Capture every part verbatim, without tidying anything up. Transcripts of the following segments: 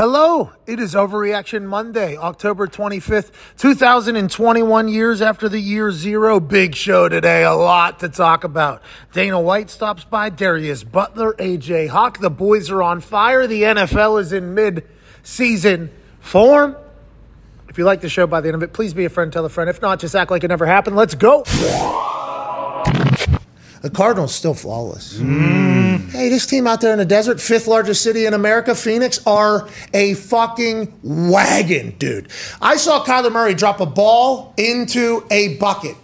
Hello, it is Overreaction Monday, October twenty-fifth, twenty twenty-one, years after the year zero. Big show today, a lot to talk about. Dana White stops by, Darius Butler, A J Hawk. The boys are on fire. The N F L is in mid-season form. If you like the show by the end of it, please be a friend, tell a friend. If not, just act like it never happened. Let's go. The Cardinals still flawless. Mm. Hey, this team out there in the desert, fifth largest city in America, Phoenix, are a fucking wagon, dude. I saw Kyler Murray drop a ball into a bucket.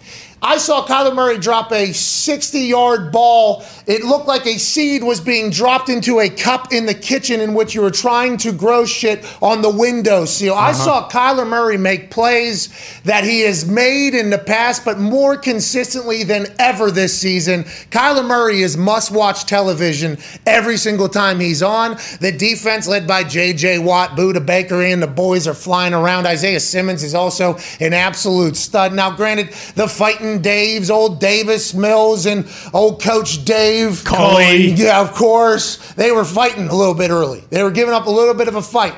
I saw Kyler Murray drop a sixty-yard ball. It looked like a seed was being dropped into a cup in the kitchen in which you were trying to grow shit on the windowsill. Uh-huh. I saw Kyler Murray make plays that he has made in the past, but more consistently than ever this season. Kyler Murray is must-watch television every single time he's on. The defense led by J J Watt, Buda Baker, and the boys are flying around. Isaiah Simmons is also an absolute stud. Now, granted, the fighting Dave's, old Davis Mills, and old Coach Dave Coley. Yeah, of course. They were fighting a little bit early. They were giving up a little bit of a fight.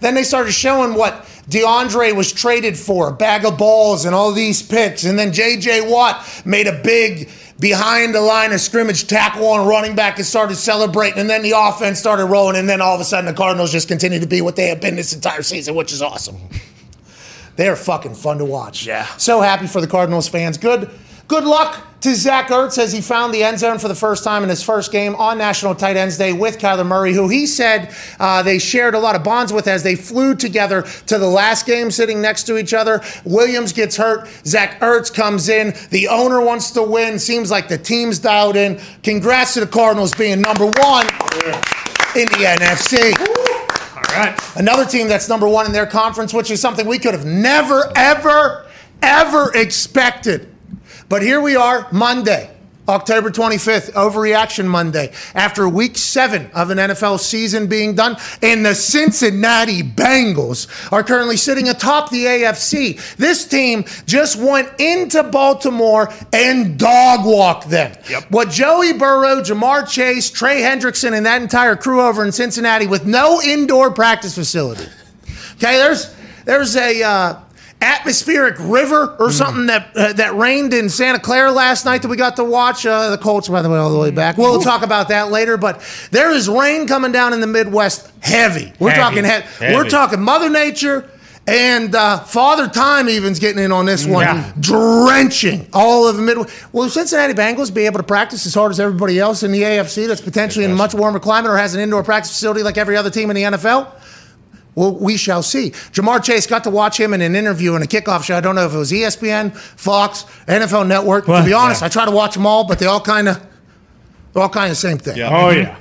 Then they started showing what DeAndre was traded for, a bag of balls and all these picks. And then J J Watt made a big behind the line of scrimmage tackle on running back and started celebrating. And then the offense started rolling. And then all of a sudden the Cardinals just continue to be what they have been this entire season, which is awesome. They are fucking fun to watch. Yeah. So happy for the Cardinals fans. Good good luck to Zach Ertz as he found the end zone for the first time in his first game on National Tight Ends Day with Kyler Murray, who he said uh, they shared a lot of bonds with as they flew together to the last game sitting next to each other. Williams gets hurt. Zach Ertz comes in. The owner wants to win. Seems like the team's dialed in. Congrats to the Cardinals being number one yeah. in the N F C. Woo. Right. Another team that's number one in their conference, which is something we could have never, ever, ever expected. But here we are, Monday, October twenty-fifth, Overreaction Monday, after week seven of an N F L season being done, and the Cincinnati Bengals are currently sitting atop the A F C. This team just went into Baltimore and dog-walked them. Yep. What Joey Burrow, Ja'Marr Chase, Trey Hendrickson, and that entire crew over in Cincinnati with no indoor practice facility. Okay, there's, there's a... Uh, atmospheric river or something mm. that uh, that rained in Santa Clara last night that we got to watch. Uh, the Colts, by the way, all the way back. We'll Ooh. talk about that later, but there is rain coming down in the Midwest heavy. We're heavy. talking heavy. heavy. We're talking Mother Nature and uh, Father Time even's getting in on this one. Yeah. Drenching all of the Midwest. Will Cincinnati Bengals be able to practice as hard as everybody else in the A F C that's potentially in a much warmer climate or has an indoor practice facility like every other team in the N F L? Well, we shall see. Ja'Marr Chase, got to watch him in an interview in a kickoff show. I don't know if it was E S P N, Fox, N F L Network. Well, to be honest, yeah. I try to watch them all, but they all kind of, they're all kind of same thing. Yeah. Oh, yeah.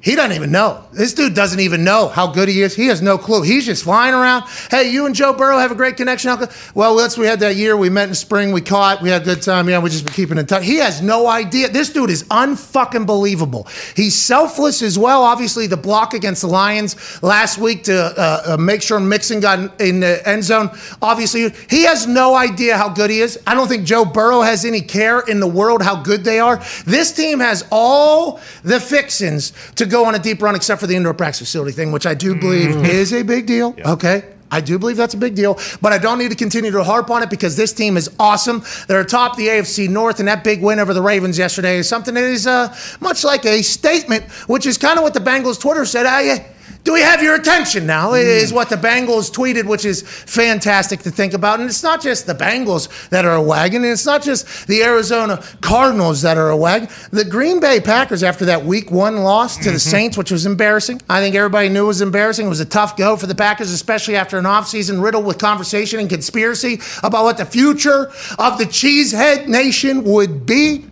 He doesn't even know. This dude doesn't even know how good he is. He has no clue. He's just flying around. Hey, you and Joe Burrow have a great connection. Well, let's, we had that year. We met in spring. We caught. We had a good time. Yeah, we just been keeping in touch. He has no idea. This dude is unfucking believable. He's selfless as well. Obviously, the block against the Lions last week to uh, uh, make sure Mixon got in the end zone. Obviously, he has no idea how good he is. I don't think Joe Burrow has any care in the world how good they are. This team has all the fixings to go on a deep run except for the indoor practice facility thing, which I do believe mm. is a big deal. Yeah. Okay. I do believe that's a big deal, but I don't need to continue to harp on it because this team is awesome. They're atop the A F C North, and that big win over the Ravens yesterday is something that is uh, much like a statement, which is kind of what the Bengals Twitter said. I, do we have your attention now? Mm. Is what the Bengals tweeted, which is fantastic to think about. And it's not just the Bengals that are a wagon, and it's not just the Arizona Cardinals that are a wagon. The Green Bay Packers, after that week one loss to mm-hmm. the Saints, which was embarrassing. I think everybody knew it was embarrassing. It was a tough go for the Packers, especially after an offseason riddled with conversation and conspiracy about what the future of the Cheesehead Nation would be.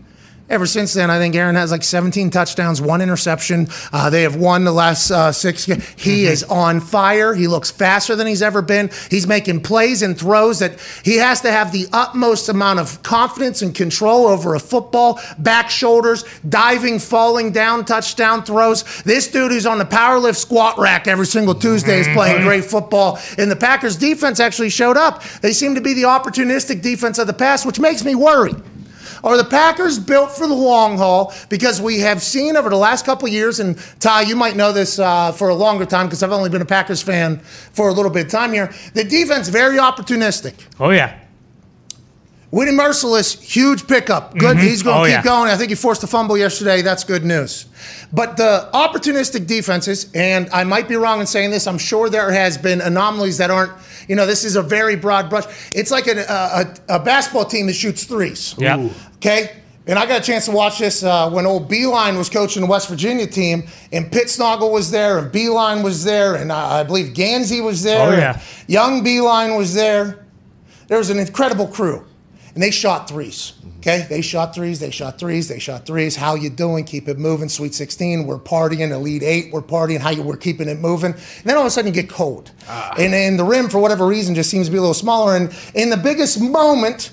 Ever since then, I think Aaron has like seventeen touchdowns, one interception. Uh, they have won the last uh, six games. He mm-hmm. is on fire. He looks faster than he's ever been. He's making plays and throws that he has to have the utmost amount of confidence and control over a football, back shoulders, diving, falling down, touchdown throws. This dude who's on the power lift squat rack every single Tuesday is playing great football. And the Packers defense actually showed up. They seem to be the opportunistic defense of the past, which makes me worry. Are the Packers built for the long haul? Because we have seen over the last couple of years, and Ty, you might know this uh, for a longer time because I've only been a Packers fan for a little bit of time here. The defense, very opportunistic. Oh, yeah. Whitney Merciless, huge pickup. Good. Mm-hmm. He's going to oh, keep yeah. going. I think he forced a fumble yesterday. That's good news. But the opportunistic defenses, and I might be wrong in saying this, I'm sure there has been anomalies that aren't, you know, this is a very broad brush. It's like a, a, a basketball team that shoots threes. Yeah. Okay? And I got a chance to watch this uh, when old Beeline was coaching the West Virginia team, and Pitsnoggle was there, and Beeline was there, and I, I believe Gansey was there. Oh, yeah. Young Beeline was there. There was an incredible crew. And they shot threes, okay? They shot threes, they shot threes, they shot threes. How you doing? Keep it moving. Sweet sixteen, we're partying. Elite eight, we're partying. How you? We're keeping it moving. And then all of a sudden you get cold. Uh, and, and the rim, for whatever reason, just seems to be a little smaller. And in the biggest moment,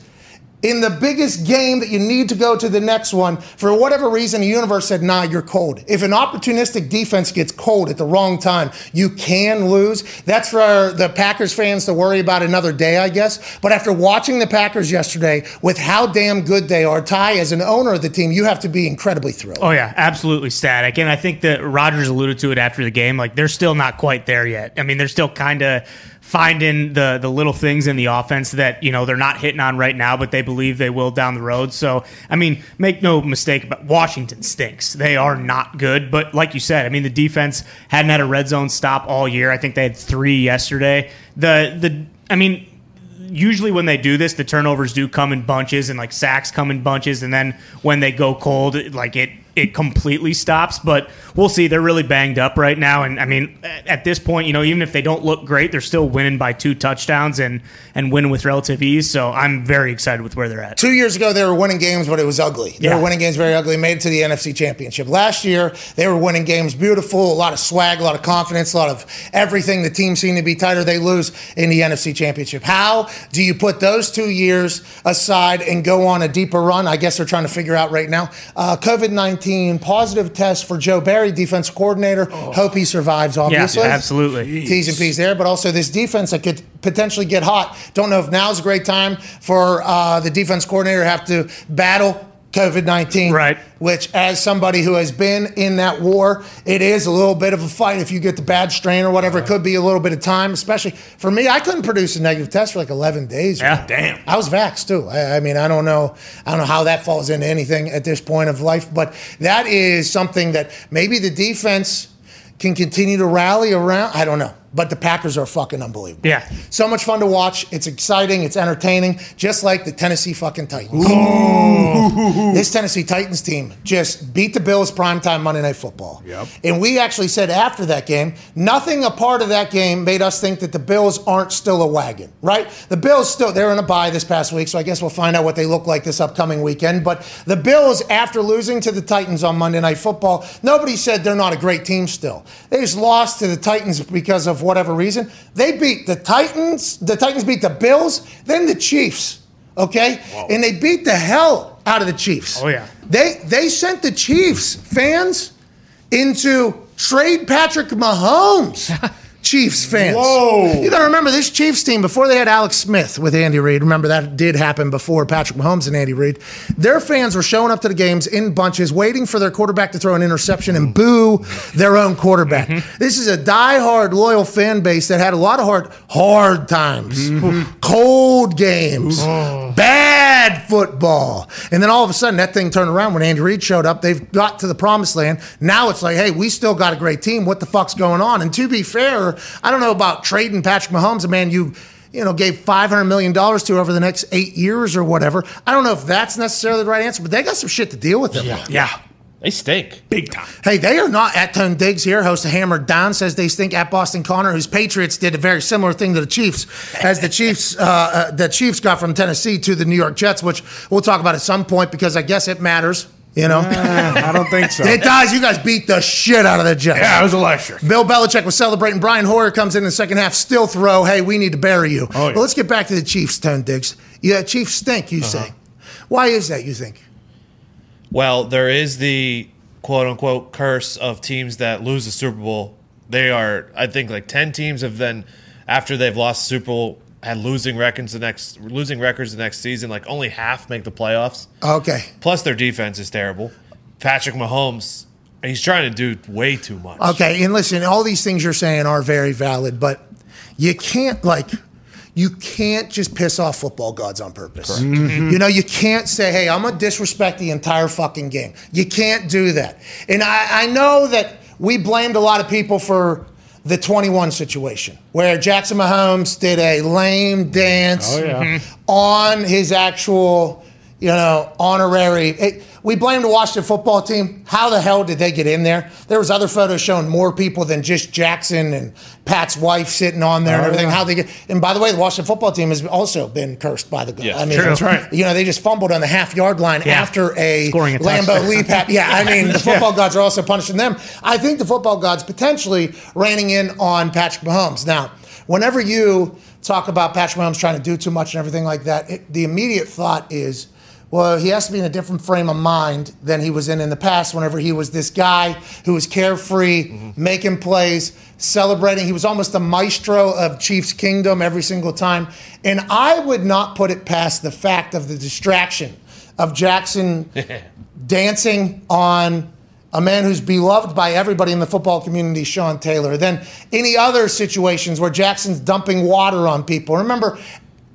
in the biggest game that you need to go to the next one, for whatever reason, the universe said, nah, you're cold. If an opportunistic defense gets cold at the wrong time, you can lose. That's for the Packers fans to worry about another day, I guess. But after watching the Packers yesterday, with how damn good they are, Ty, as an owner of the team, you have to be incredibly thrilled. Oh, yeah, absolutely static. And I think that Rodgers alluded to it after the game. Like, they're still not quite there yet. I mean, they're still kind of finding the the little things in the offense that, you know, they're not hitting on right now, but they believe they will down the road. So, I mean, make no mistake about Washington stinks. They are not good. But like you said, I mean, the defense hadn't had a red zone stop all year. I think they had three yesterday. The the I mean, usually when they do this, the turnovers do come in bunches, and like sacks come in bunches. And then when they go cold, like it, it completely stops, but we'll see. They're really banged up right now. And I mean, at this point, you know, even if they don't look great, they're still winning by two touchdowns and, and win with relative ease. So I'm very excited with where they're at. Two years ago, they were winning games, but it was ugly. They yeah. were winning games very ugly, made it to the N F C Championship. Last year, they were winning games beautiful, a lot of swag, a lot of confidence, a lot of everything. The team seemed to be tighter. They lose in the N F C Championship. How do you put those two years aside and go on a deeper run? I guess they're trying to figure out right now. Uh, COVID nineteen. Positive test for Joe Barry, defensive coordinator. Oh. Hope he survives, obviously. Yeah, absolutely. Jeez. T's and P's there, but also this defense that could potentially get hot. Don't know if now's a great time for uh, the defense coordinator to have to battle COVID nineteen, right? Which, as somebody who has been in that war, it is a little bit of a fight. If you get the bad strain or whatever, it could be a little bit of time, especially for me. I couldn't produce a negative test for like eleven days. Yeah, right? Damn. I was vaxxed, too. I, I mean, I don't know. I don't know how that falls into anything at this point of life, but that is something that maybe the defense can continue to rally around. I don't know. But the Packers are fucking unbelievable. Yeah. So much fun to watch. It's exciting. It's entertaining. Just like the Tennessee fucking Titans. Ooh. This Tennessee Titans team just beat the Bills primetime Monday Night Football. Yep. And we actually said after that game, nothing a part of that game made us think that the Bills aren't still a wagon, right? The Bills still, they're in a bye this past week, so I guess we'll find out what they look like this upcoming weekend. But the Bills, after losing to the Titans on Monday Night Football, nobody said they're not a great team still. They just lost to the Titans because of whatever reason. They beat the Titans. The Titans beat the Bills, then the Chiefs, okay? Whoa. And they beat the hell out of the Chiefs. Oh, yeah. They they sent the Chiefs fans into trade Patrick Mahomes. Chiefs fans. Whoa. You got to remember, this Chiefs team, before they had Alex Smith with Andy Reid, remember that did happen before Patrick Mahomes and Andy Reid, their fans were showing up to the games in bunches, waiting for their quarterback to throw an interception and boo their own quarterback. Mm-hmm. This is a diehard, loyal fan base that had a lot of hard, hard times, mm-hmm. cold games, oh. bad football. And then all of a sudden, that thing turned around when Andy Reid showed up. They've got to the promised land. Now it's like, hey, we still got a great team. What the fuck's going on? And to be fair, I don't know about trading Patrick Mahomes, a man you, you know, gave five hundred million dollars to over the next eight years or whatever. I don't know if that's necessarily the right answer, but they got some shit to deal with them. Yeah. yeah. They stink. Big time. Hey, they are not. At Tone Diggs here, host of Hammer Down, says they stink. At Boston Connor, whose Patriots did a very similar thing to the Chiefs, as the Chiefs uh, uh, the Chiefs got from Tennessee to the New York Jets, which we'll talk about at some point because I guess it matters. You know? Uh, I don't think so. It does. You guys beat the shit out of the Jets. Yeah, it was electric. Bill Belichick was celebrating. Brian Hoyer comes in in the second half, still throw. Hey, we need to bury you. Oh, yeah. But let's get back to the Chiefs, Tone Diggs. Yeah, Chiefs stink, you uh-huh. say. Why is that, you think? Well, there is the quote-unquote curse of teams that lose the Super Bowl. They are, I think, like ten teams have then, after they've lost Super Bowl had losing records the next losing records the next season. Like only half make the playoffs. Okay. Plus their defense is terrible. Patrick Mahomes, he's trying to do way too much. Okay, and listen, all these things you're saying are very valid, but you can't like. You can't just piss off football gods on purpose. Mm-hmm. You know, you can't say, hey, I'm going to disrespect the entire fucking game. You can't do that. And I, I know that we blamed a lot of people for the twenty-one situation where Jackson Mahomes did a lame dance oh, yeah. on his actual, you know, honorary. It, we blamed the Washington football team. How the hell did they get in there? There was other photos showing more people than just Jackson and Pat's wife sitting on there oh, and everything. Yeah. How they get? And by the way, the Washington football team has also been cursed by the. Yes, I mean, true. That's right. You know, they just fumbled on the half yard line yeah. after a, a Lambeau leap. Yeah, I mean, the football yeah. gods are also punishing them. I think the football gods potentially reining in on Patrick Mahomes. Now, whenever you talk about Patrick Mahomes trying to do too much and everything like that, it, the immediate thought is. Well, he has to be in a different frame of mind than he was in in the past whenever he was this guy who was carefree, mm-hmm. making plays, celebrating. He was almost the maestro of Chiefs Kingdom every single time. And I would not put it past the fact of the distraction of Jackson dancing on a man who's beloved by everybody in the football community, Sean Taylor. Then any other situations where Jackson's dumping water on people. Remember,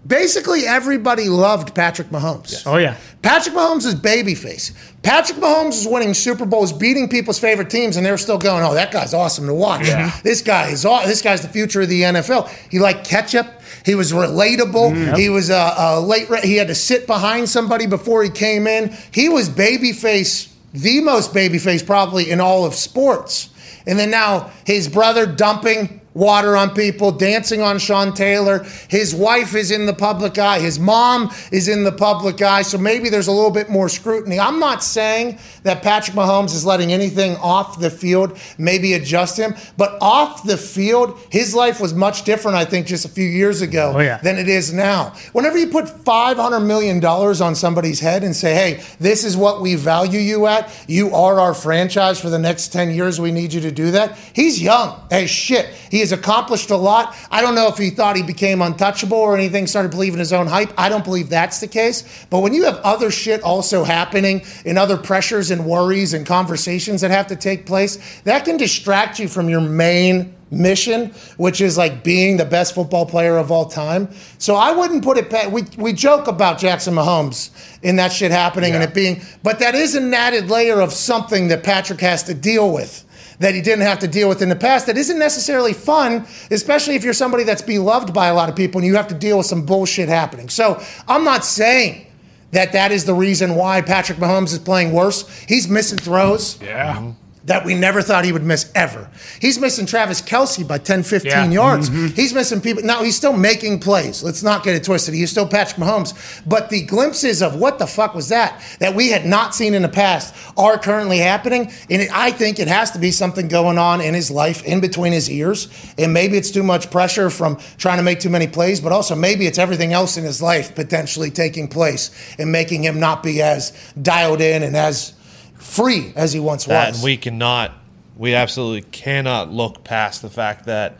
basically, everybody loved Patrick Mahomes. Yes. Oh, yeah. Patrick Mahomes is babyface. Patrick Mahomes is winning Super Bowls, beating people's favorite teams, and they're still going, oh, that guy's awesome to watch. Yeah. This guy is aw- This guy's the future of the N F L. He liked ketchup. He was relatable. Mm-hmm. He was uh, uh, late. Re- he had to sit behind somebody before he came in. He was babyface, the most babyface probably in all of sports. And then now his brother dumping water on people, dancing on Sean Taylor. His wife is in the public eye. His mom is in the public eye. So maybe there's a little bit more scrutiny. I'm not saying that Patrick Mahomes is letting anything off the field maybe adjust him, but off the field, his life was much different, I think, just a few years ago oh, yeah. than it is now. Whenever you put five hundred million dollars on somebody's head and say, hey, this is what we value you at. You are our franchise for the next ten years. We need you to do that. He's young as shit. He is accomplished a lot. I don't know if he thought he became untouchable or anything, started believing his own hype. I don't believe that's the case. But when you have other shit also happening and other pressures and worries and conversations that have to take place, that can distract you from your main mission, which is like being the best football player of all time. So I wouldn't put it past. We, we joke about Jackson Mahomes and that shit happening yeah. and it being, but that is an added layer of something that Patrick has to deal with that he didn't have to deal with in the past that isn't necessarily fun, especially if you're somebody that's beloved by a lot of people and you have to deal with some bullshit happening. So I'm not saying that that is the reason why Patrick Mahomes is playing worse. He's missing throws yeah. that we never thought he would miss ever. He's missing Travis Kelce by ten, fifteen yeah. yards. Mm-hmm. He's missing people. Now, he's still making plays. Let's not get it twisted. He's still Patrick Mahomes. But the glimpses of what the fuck was that that we had not seen in the past are currently happening. And it, I think it has to be something going on in his life in between his ears. And maybe it's too much pressure from trying to make too many plays, but also maybe it's everything else in his life potentially taking place and making him not be as dialed in and as free as he once that, was. And we cannot, we absolutely cannot look past the fact that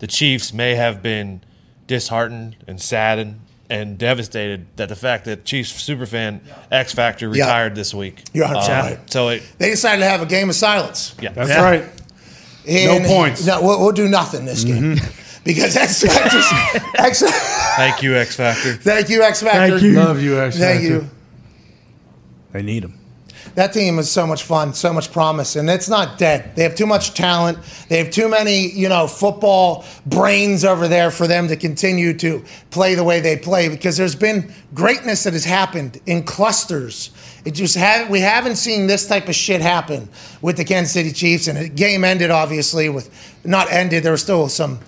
the Chiefs may have been disheartened and saddened and devastated that the fact that Chiefs superfan X Factor retired yeah. this week. You're one hundred percent uh, right. So it, they decided to have a game of silence. Yeah, that's yeah. right. And no points. No, we'll, we'll do nothing this mm-hmm. game. Because X Factor's X. Thank you, X Factor. Thank you, X Factor. Thank you. Love you, X Factor. Thank you. They need him. That team is so much fun, so much promise, and it's not dead. They have too much talent. They have too many, you know, football brains over there for them to continue to play the way they play because there's been greatness that has happened in clusters. It just haven't, we haven't seen this type of shit happen with the Kansas City Chiefs, and the game ended, obviously, with not ended. There were still some,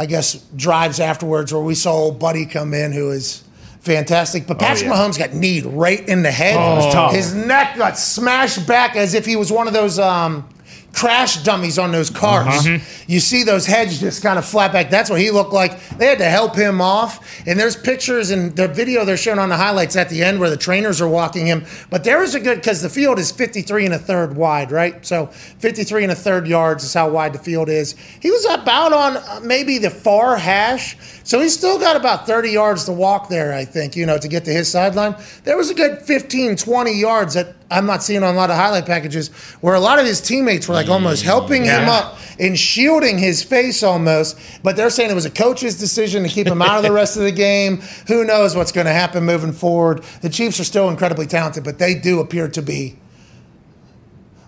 I guess, drives afterwards where we saw old buddy come in who is fantastic, but Patrick oh, yeah. Mahomes got kneed right in the head. Oh. His neck got smashed back as if he was one of those um, crash dummies on those cars. Uh-huh. You see those heads just kind of flat back. That's what he looked like. They had to help him off. And there's pictures and the video they're showing on the highlights at the end where the trainers are walking him. But there was a good, because the field is fifty-three and a third wide, right? So fifty-three and a third yards is how wide the field is. He was about on maybe the far hash. So he's still got about thirty yards to walk there, I think, you know, to get to his sideline. There was a good fifteen, twenty yards that I'm not seeing on a lot of highlight packages, where a lot of his teammates were like almost helping yeah. him up and shielding his face almost. But they're saying it was a coach's decision to keep him out of the rest of the game. Who knows what's going to happen moving forward? The Chiefs are still incredibly talented, but they do appear to be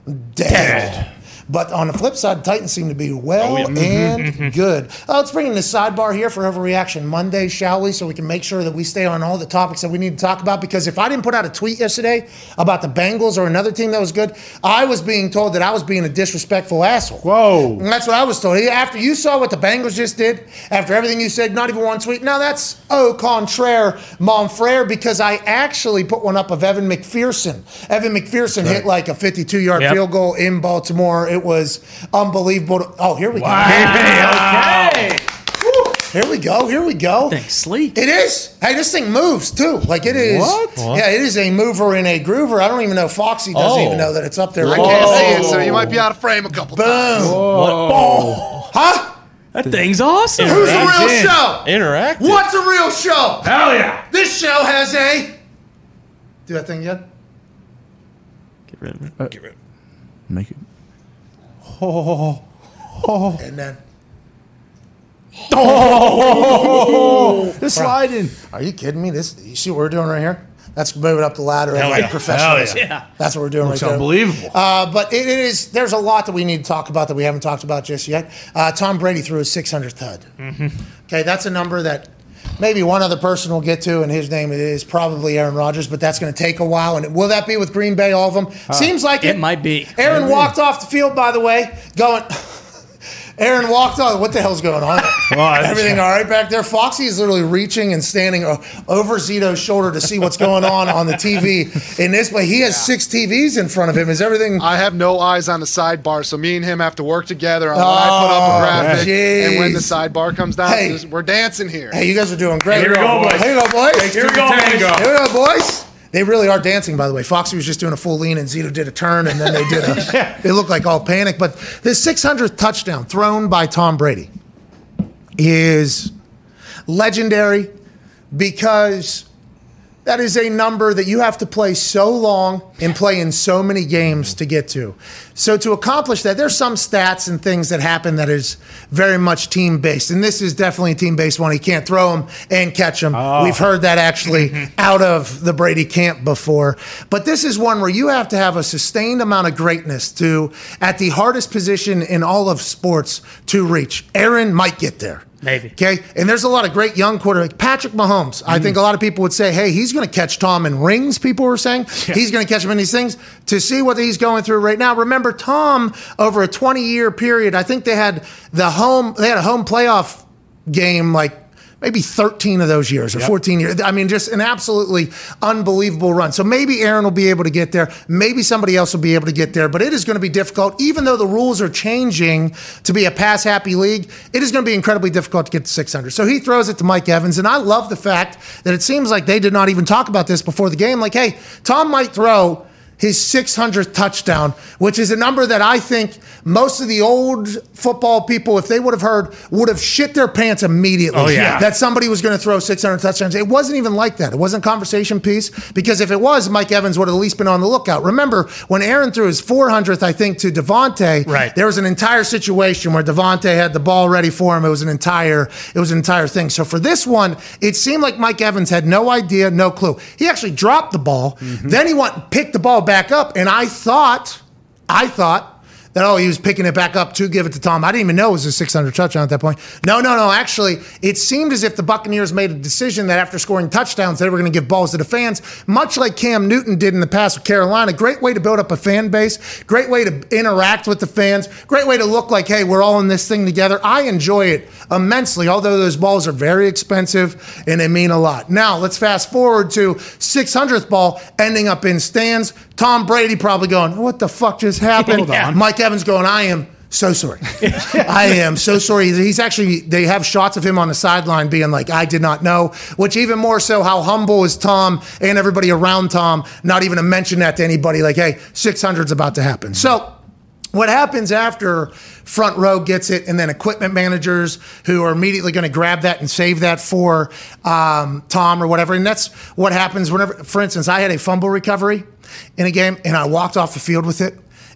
dead. dead. But on the flip side, Titans seem to be well oh, yeah. and mm-hmm. good. Uh, let's bring in the sidebar here for Overreaction Monday, shall we? So we can make sure that we stay on all the topics that we need to talk about. Because if I didn't put out a tweet yesterday about the Bengals or another team that was good, I was being told that I was being a disrespectful asshole. Whoa. And that's what I was told. After you saw what the Bengals just did, after everything you said, not even one tweet. Now that's au contraire, mon frere, because I actually put one up of Evan McPherson. Evan McPherson right. hit like a fifty-two-yard yep. field goal in Baltimore. It It was unbelievable. Oh, here we wow. go. Okay. Woo. Here we go. Here we go. Thanks, Sleek. It is. Hey, this thing moves, too. Like, it is. What? what? Yeah, it is a mover and a groover. I don't even know. Foxy doesn't oh. even know that it's up there. Whoa. I can't see it, so you might be out of frame a couple Boom. times. Boom. Oh. Huh? That thing's awesome. Who's a real show? Interactive. What's a real show? Hell yeah. This show has a... Do that thing yet? Get rid of it. Uh, Get rid of it. Make it. Oh, oh, oh. And then. Oh, oh, oh, oh. It's sliding. Are you kidding me? This, you see what we're doing right here? That's moving up the ladder and like yeah. professionalism. Yeah. That's what we're doing Looks right unbelievable. there. unbelievable. Uh, but it, it is, there's a lot that we need to talk about that we haven't talked about just yet. Uh, Tom Brady threw his six hundredth H U D. Mm-hmm. Okay, that's a number that maybe one other person will get to, and his name is probably Aaron Rodgers, but that's going to take a while. And will that be with Green Bay, all of them? Uh, Seems like it. It might be. Aaron Maybe. walked off the field, by the way, going... Aaron walked off. What the hell's going on? Well, everything all right back there? Foxy is literally reaching and standing over Zito's shoulder to see what's going on on the T V. In this way, he has yeah. six T Vs in front of him. Is everything? I have no eyes on the sidebar, so me and him have to work together. On oh, I put up a graphic, geez. and when the sidebar comes down, hey. we're dancing here. Hey, you guys are doing great. Here we go, boys. Here we go, boys. Here we go, boys. Here we go, boys. They really are dancing, by the way. Foxy was just doing a full lean, and Zito did a turn, and then they did a – they looked like all panic. But this six hundredth touchdown thrown by Tom Brady is legendary because that is a number that you have to play so long and play in so many games to get to. So to accomplish that, there's some stats and things that happen that is very much team-based. And this is definitely a team-based one. He can't throw them and catch them. Oh. We've heard that actually out of the Brady camp before. But this is one where you have to have a sustained amount of greatness to, at the hardest position in all of sports, to reach. Aaron might get there. Maybe. Okay. And there's a lot of great young quarterbacks. Patrick Mahomes. Mm-hmm. I think a lot of people would say, hey, he's going to catch Tom in rings, people were saying. Yeah. He's going to catch him in these things. To see what he's going through right now. Remember, Tom, over a twenty-year period, I think they had the home, they had a home playoff game like maybe thirteen of those years or yep. fourteen years. I mean, just an absolutely unbelievable run. So maybe Aaron will be able to get there. Maybe somebody else will be able to get there. But it is going to be difficult. Even though the rules are changing to be a pass-happy league, it is going to be incredibly difficult to get to six hundred. So he throws it to Mike Evans. And I love the fact that it seems like they did not even talk about this before the game. Like, hey, Tom might throw his six hundredth touchdown, which is a number that I think most of the old football people, if they would have heard, would have shit their pants immediately oh, yeah. that somebody was going to throw six hundred touchdowns. It wasn't even like that. It wasn't a conversation piece, because if it was, Mike Evans would have at least been on the lookout. Remember, when Aaron threw his four hundredth, I think, to Devontae, right. there was an entire situation where Devontae had the ball ready for him. It was an entire, it was an entire thing. So for this one, it seemed like Mike Evans had no idea, no clue. He actually dropped the ball. Mm-hmm. Then he went picked the ball back up, and I thought, I thought that, oh, he was picking it back up to give it to Tom. I didn't even know it was a six hundred touchdown at that point. No, no, no. Actually, it seemed as if the Buccaneers made a decision that after scoring touchdowns, they were going to give balls to the fans, much like Cam Newton did in the past with Carolina. Great way to build up a fan base. Great way to interact with the fans. Great way to look like, hey, we're all in this thing together. I enjoy it immensely, although those balls are very expensive and they mean a lot. Now, let's fast forward to six hundredth ball ending up in stands. Tom Brady probably going, what the fuck just happened? yeah. Mike Mike Evans going, I am so sorry. I am so sorry. He's actually, they have shots of him on the sideline being like, I did not know, which even more so how humble is Tom and everybody around Tom, not even to mention that to anybody, like, hey, six hundred's about to happen. So what happens after front row gets it and then equipment managers who are immediately going to grab that and save that for um, Tom or whatever. And that's what happens whenever, for instance, I had a fumble recovery in a game and I walked off the field with it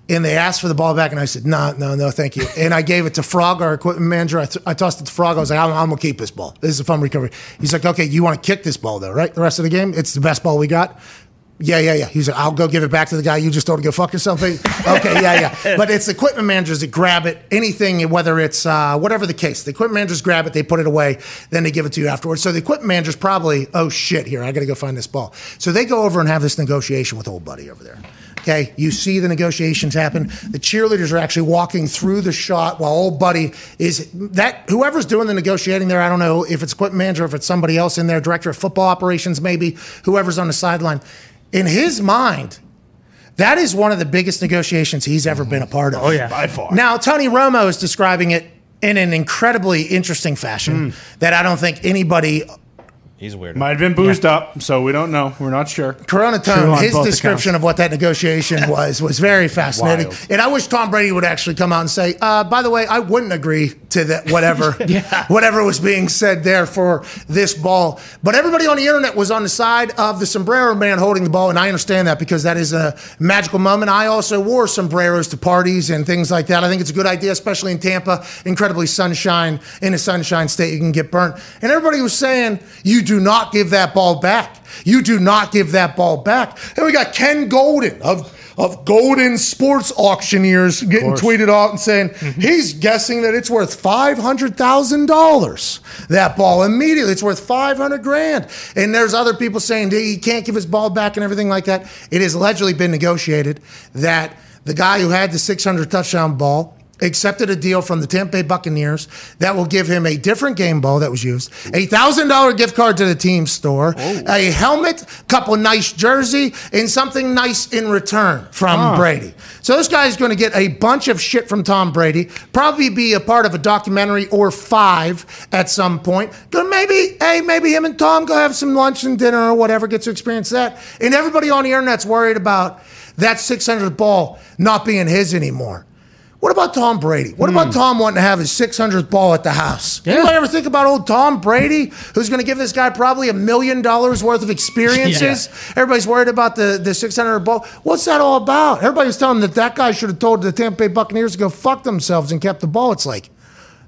and they asked for the ball back and I said, no, no, no, thank you. And I gave it to Frog, our equipment manager. I, th- I tossed it to Frog. I was like, I'm, I'm going to keep this ball. This is a fumble recovery. He's like, okay, you want to kick this ball though, right? The rest of the game, it's the best ball we got. Yeah, yeah, yeah. He's like, I'll go give it back to the guy. You just don't go fuck yourself. Okay, yeah, yeah. But it's equipment managers that grab it, anything, whether it's uh, whatever the case. The equipment managers grab it, they put it away, then they give it to you afterwards. So the equipment manager's probably, oh, shit, here, I got to go find this ball. So they go over and have this negotiation with old buddy over there. Okay, you see the negotiations happen. The cheerleaders are actually walking through the shot while old buddy is that whoever's doing the negotiating there. I don't know if it's equipment manager, if it's somebody else in there, director of football operations, maybe whoever's on the sideline. In his mind, that is one of the biggest negotiations he's ever been a part of. Oh, yeah. By far. Now, Tony Romo is describing it in an incredibly interesting fashion mm. that I don't think anybody... He's weird. Might have been boozed yeah. up, so we don't know. We're not sure. Corona Tone, his description accounts. Of what that negotiation was was very fascinating. Wild. And I wish Tom Brady would actually come out and say, uh, by the way, I wouldn't agree to that whatever yeah. whatever was being said there for this ball. But everybody on the internet was on the side of the sombrero man holding the ball, and I understand that because that is a magical moment. I also wore sombreros to parties and things like that. I think it's a good idea, especially in Tampa, incredibly sunshine, in a sunshine state, you can get burnt. And everybody was saying, you do Do not give that ball back. You do not give that ball back. And we got Ken Golden of of Golden Sports Auctioneers getting tweeted out and saying mm-hmm. he's guessing that it's worth five hundred thousand dollars. That ball immediately, it's worth five hundred grand. And there's other people saying he can't give his ball back and everything like that. It has allegedly been negotiated that the guy who had the six hundred touchdown ball accepted a deal from the Tampa Bay Buccaneers that will give him a different game ball that was used, a one thousand dollars gift card to the team store, oh. a helmet, a couple nice jersey, and something nice in return from huh. Brady. So this guy's going to get a bunch of shit from Tom Brady, probably be a part of a documentary or five at some point. Maybe, hey, maybe him and Tom go have some lunch and dinner or whatever, get to experience that. And everybody on the internet's worried about that six hundred ball not being his anymore. What about Tom Brady? What hmm. about Tom wanting to have his six hundredth ball at the house? Yeah. Anybody ever think about old Tom Brady, who's going to give this guy probably a million dollars worth of experiences? Yeah. Everybody's worried about the, the six hundred ball. What's that all about? Everybody's telling them that that guy should have told the Tampa Bay Buccaneers to go fuck themselves and kept the ball. It's like,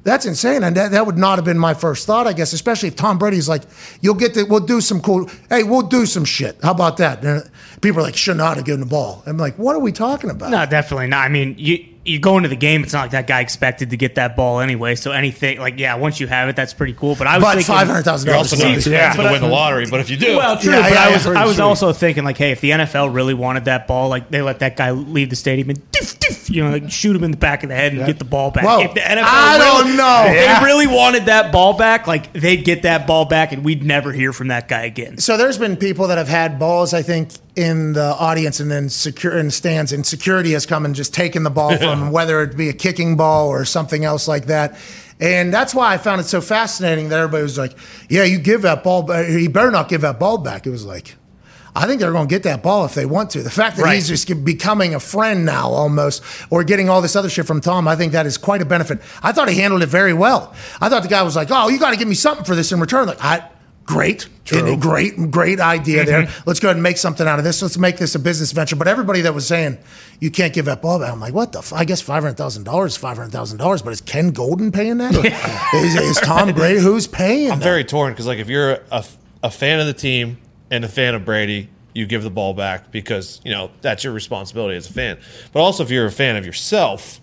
that's insane. And that, that would not have been my first thought, I guess, especially if Tom Brady's like, you'll get the, we'll do some cool, hey, we'll do some shit. How about that? And people are like, should not have given the ball. I'm like, what are we talking about? No, definitely not. I mean, you... You go into the game, it's not like that guy expected to get that ball anyway. So anything, like, yeah, once you have it, that's pretty cool. But I was but thinking... five hundred thousand dollars You're also not expected yeah. to win the lottery, but if you do... Well, true, yeah, but yeah, I was, I was also thinking, like, hey, if the N F L really wanted that ball, like, they let that guy leave the stadium and, doof, doof, you know, like, shoot him in the back of the head and yeah. get the ball back. Whoa. If the N F L I really, don't know. If yeah. they really wanted that ball back, like, they'd get that ball back and we'd never hear from that guy again. So there's been people that have had balls, I think, in the audience and then secure in the stands, and security has come and just taken the ball from whether it be a kicking ball or something else like that. And that's why I found it so fascinating that everybody was like, yeah, you give that ball back. You better not give that ball back. It was like, I think they're going to get that ball if they want to. The fact that right. he's just becoming a friend now almost, or getting all this other shit from Tom, I think that is quite a benefit. I thought he handled it very well. I thought the guy was like, oh, you got to give me something for this in return. Like, I... Great, True. great, great idea there. Mm-hmm. Let's go ahead and make something out of this. Let's make this a business venture. But everybody that was saying you can't give that ball back, I'm like, what the? F-? I guess five hundred thousand dollars, five hundred thousand dollars. But is Ken Golden paying that? is, is Tom Brady who's paying? I'm that? very torn because, like, if you're a, a fan of the team and a fan of Brady, you give the ball back because you know that's your responsibility as a fan. But also, if you're a fan of yourself,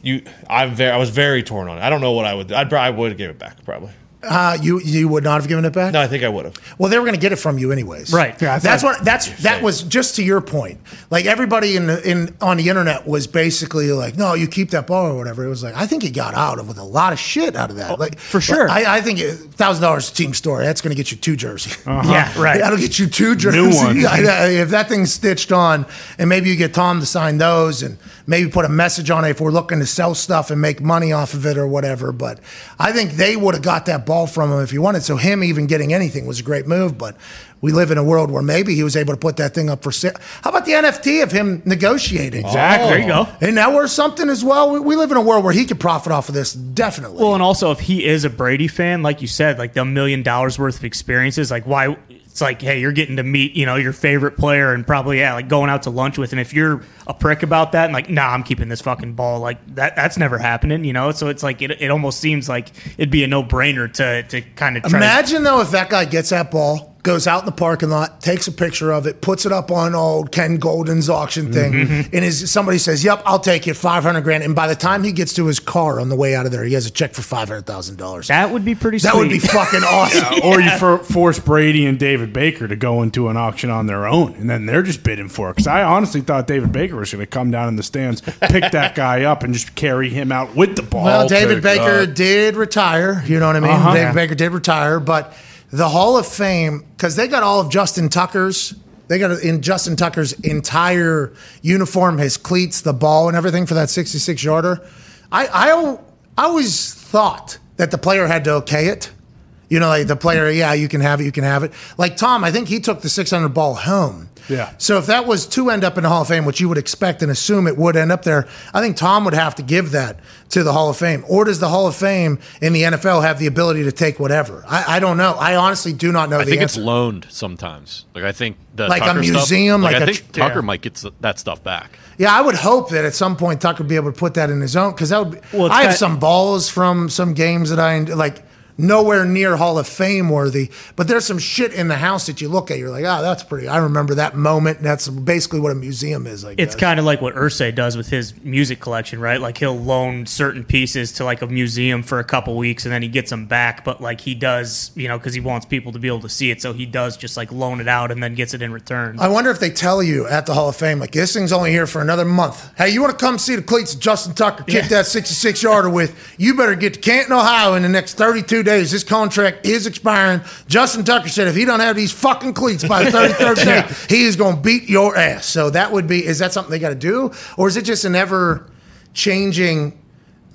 you, I'm very, I was very torn on it. I don't know what I would. I'd I would give it back probably. Uh, you you would not have given it back? No, I think I would have. Well, they were going to get it from you anyways. Right. Yeah, that's I, what that's that was just to your point. Like everybody in the, in on the internet was basically like, "No, you keep that ball or whatever." It was like, I think he got out of with a lot of shit out of that. Oh, like for sure. Like, I, I think a thousand dollars is a team story. That's going to get you two jerseys. Uh-huh. Yeah, right. That'll get you two jerseys. New ones. If that thing's stitched on, and maybe you get Tom to sign those and maybe put a message on it if we're looking to sell stuff and make money off of it or whatever. But I think they would have got that ball from him if he wanted. So him even getting anything was a great move, but we live in a world where maybe he was able to put that thing up for sale. How about the N F T of him negotiating? Exactly. Oh. There you go. And that was something as well. We, we live in a world where he could profit off of this, definitely. Well, and also if he is a Brady fan, like you said, like the million dollars worth of experiences, like why it's like, hey, you're getting to meet, you know, your favorite player and probably, yeah, like going out to lunch with. And if you're a prick about that and like, nah, I'm keeping this fucking ball, like that that's never happening, you know? So it's like, it, it almost seems like it'd be a no brainer to, to kind of try. Imagine to- though, if that guy gets that ball, goes out in the parking lot, takes a picture of it, puts it up on old Ken Golden's auction thing, mm-hmm. and his, somebody says, yep, I'll take it, five hundred grand. And by the time he gets to his car on the way out of there, he has a check for five hundred thousand dollars. That would be pretty that sweet. That would be fucking awesome. Yeah. Or you for, force Brady and David Baker to go into an auction on their own, and then they're just bidding for it. Because I honestly thought David Baker was going to come down in the stands, pick that guy up, and just carry him out with the ball. Well, David Baker up. did retire. You know what I mean? Uh-huh. David yeah. Baker did retire, but... The Hall of Fame, because they got all of Justin Tucker's, they got in Justin Tucker's entire uniform, his cleats, the ball, and everything for that sixty-six yarder. I, I, I always thought that the player had to okay it. You know, like the player, yeah, you can have it, you can have it. Like Tom, I think he took the six hundred ball home. Yeah. So if that was to end up in the Hall of Fame, which you would expect and assume it would end up there, I think Tom would have to give that to the Hall of Fame. Or does the Hall of Fame in the N F L have the ability to take whatever? I, I don't know. I honestly do not know the answer. I think it's loaned sometimes. Like I think the like Tucker a museum. Stuff, like, like I a, think Tucker yeah. might get that stuff back. Yeah, I would hope that at some point Tucker would be able to put that in his own. Because that would. Be, well, I have got, some balls from some games that I like. Nowhere near Hall of Fame worthy, but there's some shit in the house that you look at. You're like, oh, that's pretty. I remember that moment. And that's basically what a museum is. I guess. It's kind of like what Irsay does with his music collection, right? Like he'll loan certain pieces to like a museum for a couple weeks and then he gets them back. But like he does, you know, because he wants people to be able to see it. So he does just like loan it out and then gets it in return. I wonder if they tell you at the Hall of Fame, like this thing's only here for another month. Hey, you want to come see the cleats of Justin Tucker kick yeah. that sixty-six yarder with? You better get to Canton, Ohio in the next thirty-two days. This contract is expiring. Justin Tucker said if he don't have these fucking cleats by the thirty-third yeah. day, he is going to beat your ass. So that would be, is that something they got to do? Or is it just an ever-changing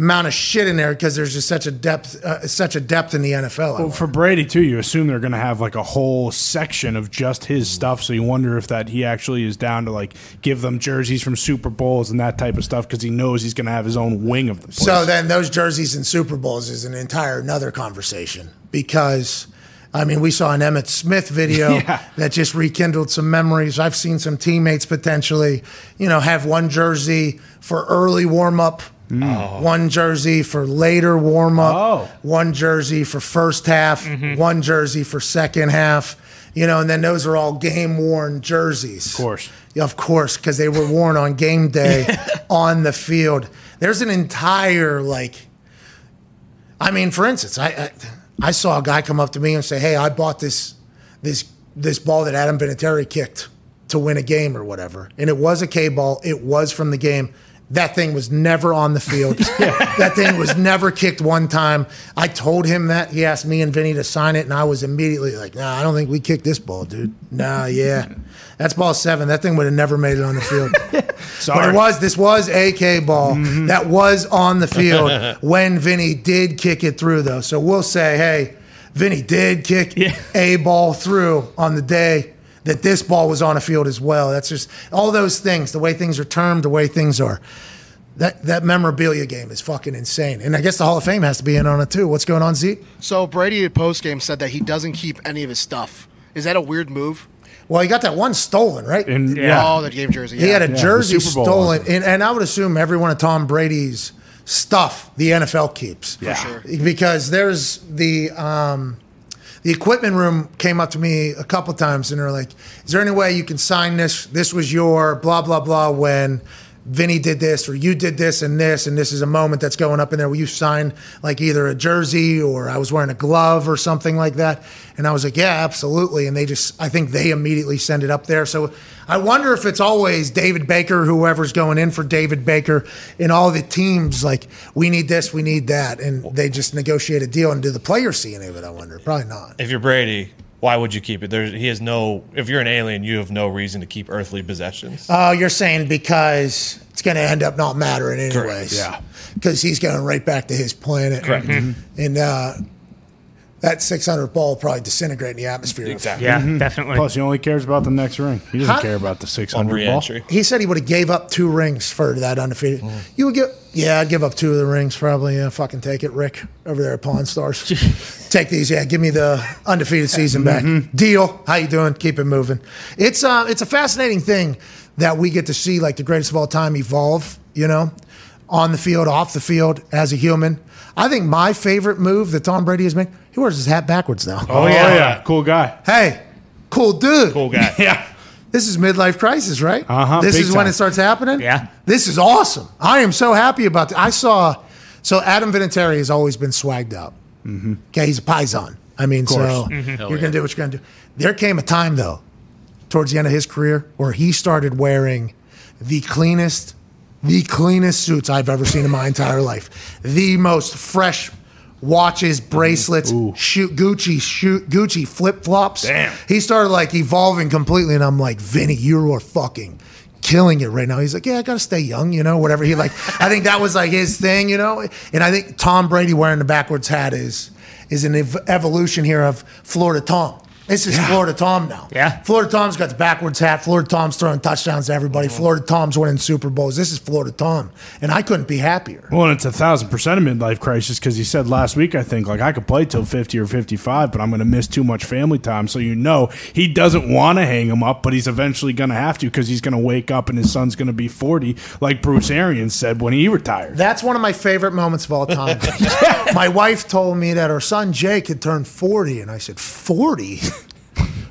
amount of shit in there because there's just such a depth uh, such a depth in the N F L. Well, for Brady, too, you assume they're going to have like a whole section of just his stuff, so you wonder if that he actually is down to like give them jerseys from Super Bowls and that type of stuff because he knows he's going to have his own wing of the place. So then those jerseys and Super Bowls is an entire another conversation because, I mean, we saw an Emmitt Smith video yeah. that just rekindled some memories. I've seen some teammates potentially, you know, have one jersey for early warm-up, Mm. Oh. one jersey for later warm-up, oh. one jersey for first half, mm-hmm. one jersey for second half, you know, and then those are all game-worn jerseys. Of course. Yeah, of course, because they were worn on game day on the field. There's an entire, like, I mean, for instance, I, I I saw a guy come up to me and say, hey, I bought this this this ball that Adam Vinatieri kicked to win a game or whatever, and it was a K-ball. It was from the game. That thing was never on the field. That thing was never kicked one time. I told him that. He asked me and Vinny to sign it, and I was immediately like, nah, I don't think we kicked this ball, dude. Nah, yeah. That's ball seven. That thing would have never made it on the field. Sorry. But it was, this was A K ball mm-hmm. that was on the field when Vinny did kick it through, though. So we'll say, hey, Vinny did kick yeah. a ball through on the day that this ball was on a field as well. That's just all those things, the way things are termed, the way things are. That that memorabilia game is fucking insane. And I guess the Hall of Fame has to be in on it too. What's going on, Zeke? So Brady at postgame said that he doesn't keep any of his stuff. Is that a weird move? Well, he got that one stolen, right? In, yeah. Oh, that game jersey. Yeah. He had a yeah, jersey stolen. And, and I would assume every one of Tom Brady's stuff the N F L keeps. Yeah. For sure. Because there's the um, – the equipment room came up to me a couple times and they're like, is there any way you can sign this? This was your blah, blah, blah when Vinny did this, or you did this and this, and this is a moment that's going up in there where you sign like either a jersey or I was wearing a glove or something like that. And I was like, yeah, absolutely. And they just, I think they immediately send it up there. So I wonder if it's always David Baker, whoever's going in for David Baker, and all the teams like, we need this, we need that. And they just negotiate a deal. And do the players see any of it? I wonder. Probably not. If you're Brady, why would you keep it? There, he has no. If you're an alien, you have no reason to keep earthly possessions. Oh, you're saying because it's going to end up not mattering anyways. Correct. Yeah, because he's going right back to his planet. Correct. Mm-hmm. And uh, that six hundred ball will probably disintegrate in the atmosphere. Exactly. Yeah, mm-hmm. definitely. Plus, he only cares about the next ring. He doesn't How, care about the six hundred ball. He said he would have gave up two rings for that undefeated. Mm. You would give. Yeah, I'd give up two of the rings probably. Yeah, fucking take it, Rick, over there at Pawn Stars. Take these. Yeah, give me the undefeated season back. Mm-hmm. Deal. How you doing? Keep it moving. It's uh, it's a fascinating thing that we get to see, like, the greatest of all time evolve, you know, on the field, off the field, as a human. I think my favorite move that Tom Brady has made, he wears his hat backwards now. Oh, oh yeah. yeah. Cool guy. Hey, cool dude. Cool guy. Yeah. This is midlife crisis, right? Uh-huh. This is when it starts happening? Yeah. This is awesome. I am so happy about this. I saw – so Adam Vinatieri has always been swagged up. Mm-hmm. Okay, he's a Paisan. I mean, so mm-hmm. you're going to do what you're going to do. There came a time, though, towards the end of his career where he started wearing the cleanest, the cleanest suits I've ever seen in my entire life. The most fresh watches, bracelets, shoot Gucci, shoot Gucci flip-flops. Damn. He started like evolving completely, and I'm like, Vinny, you are fucking killing it right now. He's like, yeah, I gotta stay young, you know, whatever. He like, I think that was like his thing, you know. And I think Tom Brady wearing the backwards hat is is an ev- evolution here of Florida Tom. This is yeah. Florida Tom now. Yeah, Florida Tom's got the backwards hat. Florida Tom's throwing touchdowns to everybody. Mm-hmm. Florida Tom's winning Super Bowls. This is Florida Tom, and I couldn't be happier. Well, and it's a thousand percent a midlife crisis because he said last week, I think, like, I could play till fifty or fifty-five, but I'm going to miss too much family time. So you know he doesn't want to hang him up, but he's eventually going to have to because he's going to wake up and his son's going to be forty, like Bruce Arians said when he retired. That's one of my favorite moments of all time. My wife told me that her son Jake had turned forty, and I said, forty?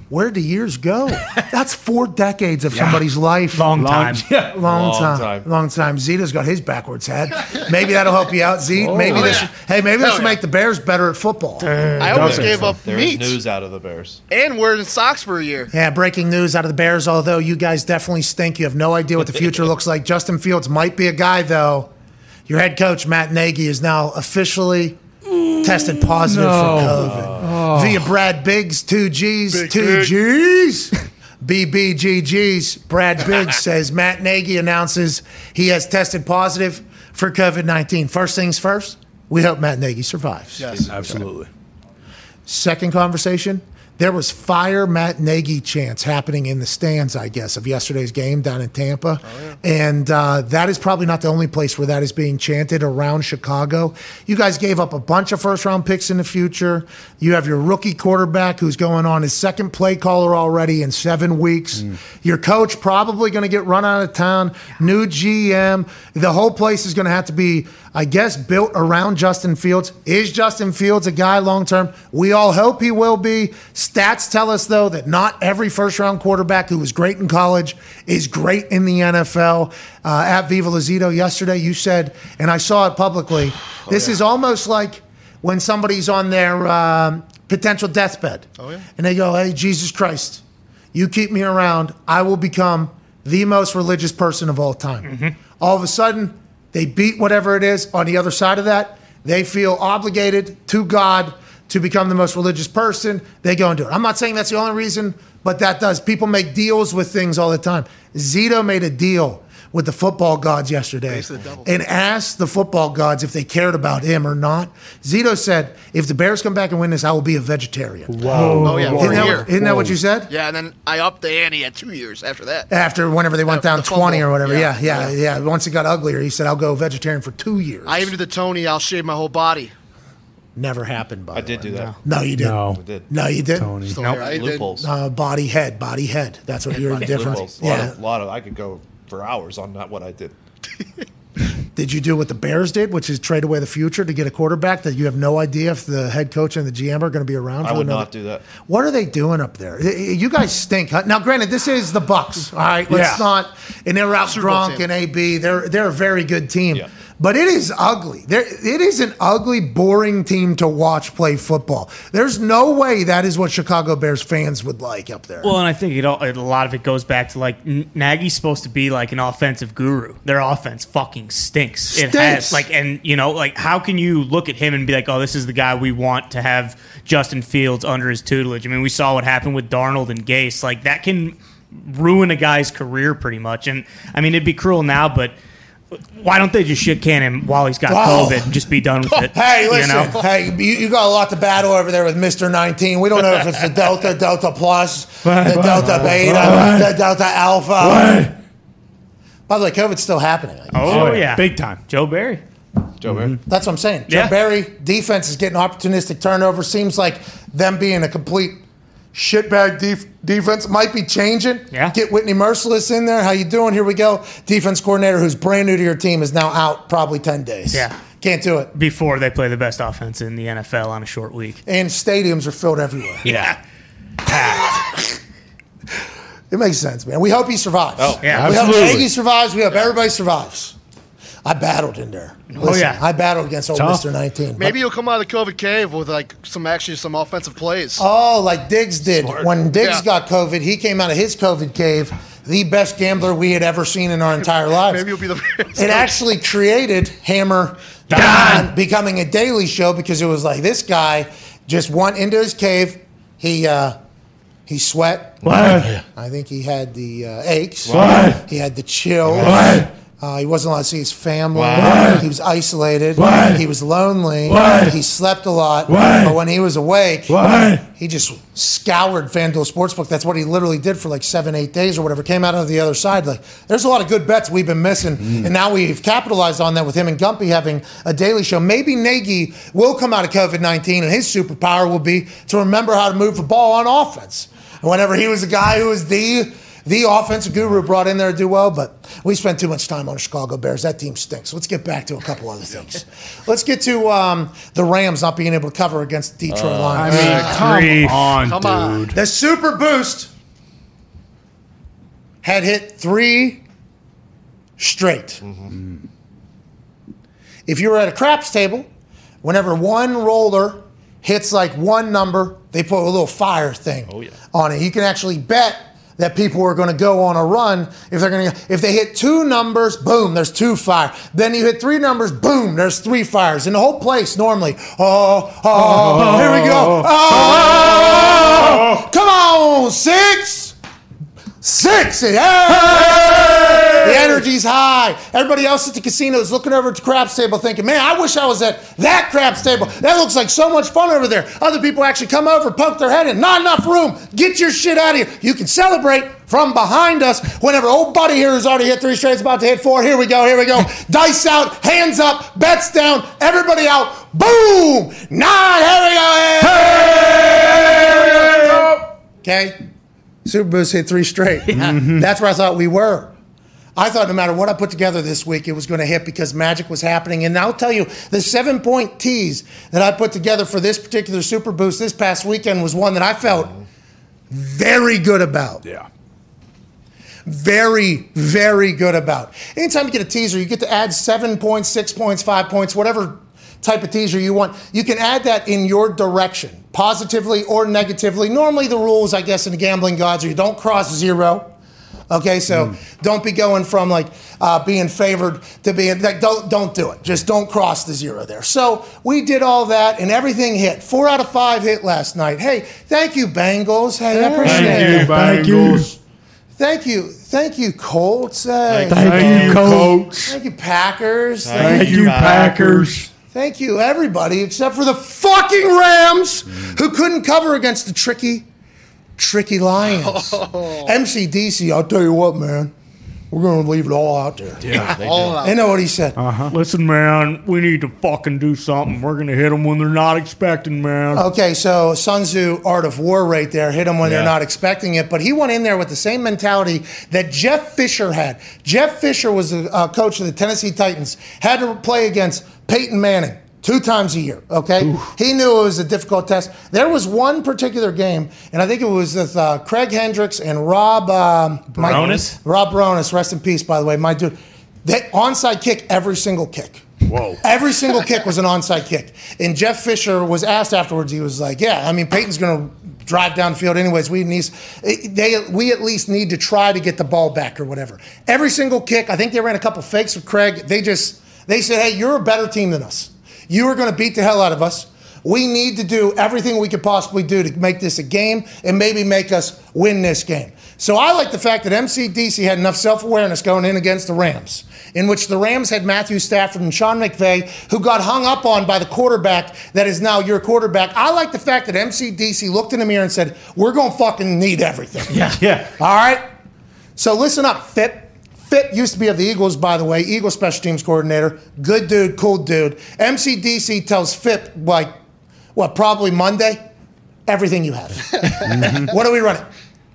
Where do years go? That's four decades of yeah. somebody's life. Long, long time. Yeah. Long, long time. time. Long time. Zita's got his backwards hat. Maybe that'll help you out, Zita. Oh, maybe yeah. this. Hey, maybe this will yeah. make the Bears better at football. Damn. I almost gave up there meat. News out of the Bears. And we're in socks for a year. Yeah, breaking news out of the Bears, although you guys definitely stink. You have no idea what the future looks like. Justin Fields might be a guy, though. Your head coach, Matt Nagy, is now officially tested positive no. for COVID. Oh. Via Brad Biggs, two G's, Big two Big. G's, B B G Gs. Brad Biggs says Matt Nagy announces he has tested positive for COVID nineteen. First things first, we hope Matt Nagy survives. Yes, absolutely. Second conversation, there was fire Matt Nagy chants happening in the stands, I guess, of yesterday's game down in Tampa. Oh, yeah. And uh, that is probably not the only place where that is being chanted around Chicago. You guys gave up a bunch of first-round picks in the future. You have your rookie quarterback who's going on his second play caller already in seven weeks. Mm. Your coach probably going to get run out of town. New G M. The whole place is going to have to be, I guess, built around Justin Fields. Is Justin Fields a guy long-term? We all hope he will be. Stats tell us, though, that not every first-round quarterback who was great in college is great in the N F L. Uh, at Viva Lazito yesterday, you said, and I saw it publicly, oh, this yeah. is almost like when somebody's on their um, potential deathbed. Oh, yeah. And they go, hey, Jesus Christ, you keep me around, I will become the most religious person of all time. Mm-hmm. All of a sudden, they beat whatever it is. On the other side of that, they feel obligated to God to become the most religious person. They go and do it. I'm not saying that's the only reason, but that does. People make deals with things all the time. Zito made a deal with the football gods yesterday and asked the football gods if they cared about him or not. Zito said, if the Bears come back and win this, I will be a vegetarian. Whoa. Oh, yeah. Isn't, that, isn't that what you said? Yeah, and then I upped the ante at two years after that. After whenever they went uh, down the twenty or whatever. Yeah. Yeah, yeah, yeah, yeah. Once it got uglier, he said, I'll go vegetarian for two years. I even did the Tony, I'll shave my whole body. Never happened, by I the did way. do that. No, you didn't. No, did. no you didn't. Tony. Still nope. I Loopholes. Did. Uh, body, head, body, head. That's what you're indifferent. Yeah. A lot of, I could go for hours on not what I did. Did you do what the Bears did, which is trade away the future to get a quarterback that you have no idea if the head coach and the G M are going to be around for? I would another? not do that. What are they doing up there? You guys stink. Huh? Now, granted, this is the Bucs. All right, let's yeah. not. And they're out Gronk and A B. They're they're a very good team. Yeah. But it is ugly. There, it is an ugly, boring team to watch play football. There's no way that is what Chicago Bears fans would like up there. Well, and I think it all, a lot of it goes back to, like, Nagy's supposed to be, like, an offensive guru. Their offense fucking stinks. Stinks. It has, like, and, you know, like, how can you look at him and be like, oh, this is the guy we want to have Justin Fields under his tutelage? I mean, we saw what happened with Darnold and Gase. Like, that can ruin a guy's career pretty much. And, I mean, it'd be cruel now, but... why don't they just shit can him while he's got oh. COVID and just be done with it? Hey, listen, you know? hey, you, you got a lot to battle over there with Mister nineteen. We don't know if it's the Delta, Delta Plus, what? the what? Delta Beta, what? the Delta Alpha. What? By the way, COVID's still happening. Oh, oh, yeah. Big time. Joe Barry. Joe Barry. Mm-hmm. That's what I'm saying. Joe yeah. Barry, defense is getting opportunistic turnover. Seems like them being a complete shitbag def- defense might be changing. Yeah. Get Whitney Merciless in there. How you doing? Here we go. Defense coordinator who's brand new to your team is now out probably ten days. Yeah. Can't do it. Before they play the best offense in the N F L on a short week. And stadiums are filled everywhere. Yeah. Packed. It makes sense, man. We hope he survives. Oh, yeah. We absolutely. hope Aggie survives. We hope yeah. everybody survives. I battled in there. Listen, oh, yeah. I battled against old Tough. Mister nineteen. Maybe you'll come out of the COVID cave with, like, some actually some offensive plays. Oh, like Diggs did. Smart. When Diggs yeah. got COVID, he came out of his COVID cave the best gambler we had ever seen in our entire lives. Maybe you'll be the best. It actually created Hammer Don becoming a daily show because it was like this guy just went into his cave. He uh, he sweat. What? I think he had the uh, aches. What? He had the chill. What? Uh, he wasn't allowed to see his family. What? He was isolated. What? He was lonely. What? He slept a lot. What? But when he was awake, what? He just scoured FanDuel Sportsbook. That's what he literally did for like seven, eight days or whatever. Came out on the other side. Like, there's a lot of good bets we've been missing. Mm. And now we've capitalized on that with him and Gumpy having a daily show. Maybe Nagy will come out of COVID nineteen and his superpower will be to remember how to move the ball on offense. And whenever he was a guy who was the... the offensive guru brought in there to do well, but we spent too much time on the Chicago Bears. That team stinks. Let's get back to a couple other things. Let's get to um, the Rams not being able to cover against the Detroit uh, Lions. I mean, uh, come grief. on, come dude. On. The Super Boost had hit three straight. Mm-hmm. If you were at a craps table, whenever one roller hits like one number, they put a little fire thing oh, yeah. on it. You can actually bet that people are going to go on a run. If they're going to, if they hit two numbers, boom, there's two fire. Then you hit three numbers, boom, there's three fires. And the whole place normally, oh, oh, oh here we go. Oh, oh, oh, come on, six, six. Hey. The energy's high. Everybody else at the casino is looking over at the craps table thinking, man, I wish I was at that craps table. That looks like so much fun over there. Other people actually come over, poke their head in. Not enough room. Get your shit out of here. You can celebrate from behind us whenever old buddy here who's already hit three straight is about to hit four. Here we go. Here we go. Dice out. Hands up. Bets down. Everybody out. Boom. Nine. Here we go. Here we go. Okay. Super Boost hit three straight. Yeah. Mm-hmm. That's where I thought we were. I thought no matter what I put together this week, it was going to hit because magic was happening. And I'll tell you, the seven-point tease that I put together for this particular Super Boost this past weekend was one that I felt very good about. Yeah. Very, very good about. Anytime you get a teaser, you get to add seven points, six points, five points, whatever type of teaser you want. You can add that in your direction, positively or negatively. Normally the rules, I guess, in the gambling gods are you don't cross zero. Okay, so mm. don't be going from like uh, being favored to being like, don't don't do it. Just don't cross the zero there. So we did all that and everything hit. Four out of five hit last night. Hey, thank you, Bengals. Hey, I appreciate it. Thank you, Bengals. Thank you, thank you, Colts. Hey. Thank, thank you, Colts. Thank you, Packers. Thank, thank you, Packers. Thank you, everybody, except for the fucking Rams mm. who couldn't cover against the tricky. Tricky Lions. Oh. M C D C, I'll tell you what, man. we're going to leave it all out there. Yeah, they, all out. They know what he said. Uh-huh. Listen, man, we need to fucking do something. We're going to hit them when they're not expecting, man. Okay, so Sun Tzu, Art of War right there, hit them when yeah. they're not expecting it. But he went in there with the same mentality that Jeff Fisher had. Jeff Fisher was the uh, coach of the Tennessee Titans, had to play against Peyton Manning two times a year, okay? Oof. He knew it was a difficult test. There was one particular game, and I think it was with uh, Craig Hendricks and Rob... Um, Bronis? My, Rob Bronis, rest in peace, by the way, my dude. That onside kick, every single kick. Whoa. Every single kick was an onside kick. And Jeff Fisher was asked afterwards, he was like, yeah, I mean, Peyton's going to drive downfield anyways. We, need, they, we at least need to try to get the ball back or whatever. Every single kick, I think they ran a couple fakes with Craig. They just... They said, hey, you're a better team than us. You are going to beat the hell out of us. We need to do everything we could possibly do to make this a game and maybe make us win this game. So I like the fact that M C D C had enough self-awareness going in against the Rams, in which the Rams had Matthew Stafford and Sean McVay, who got hung up on by the quarterback that is now your quarterback. I like the fact that M C D C looked in the mirror and said, we're going to fucking need everything. Yeah, yeah. All right? So listen up, Fip. Fit used to be of the Eagles, by the way. Eagles special teams coordinator. Good dude, cool dude. M C D C tells Fip, like, what, probably Monday? Everything you have. Mm-hmm. What are we running?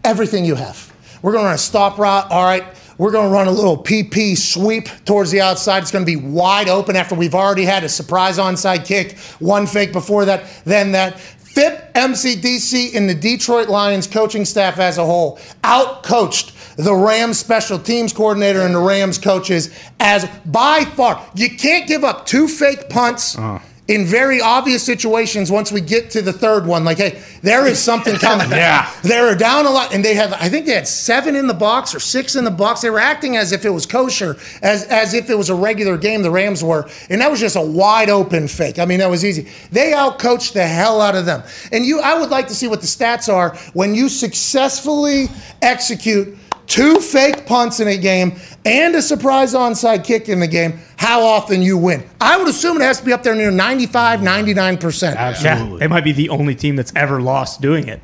Everything you have. We're going to run a stop route. All right. We're going to run a little P P sweep towards the outside. It's going to be wide open after we've already had a surprise onside kick, one fake before that, then that. Fip, M C D C, and the Detroit Lions coaching staff as a whole out-coached the Rams special teams coordinator and the Rams coaches as by far. You can't give up two fake punts uh. in very obvious situations once we get to the third one. Like, hey, there is something coming. Yeah. They were down a lot, and they have, I think they had seven in the box or six in the box. They were acting as if it was kosher, as, as if it was a regular game, the Rams were. And that was just a wide-open fake. I mean, that was easy. They out-coached the hell out of them. And you, I would like to see what the stats are when you successfully execute two fake punts in a game, and a surprise onside kick in the game, how often you win. I would assume it has to be up there near ninety-five, ninety-nine percent. Absolutely. Yeah, they might be the only team that's ever lost doing it.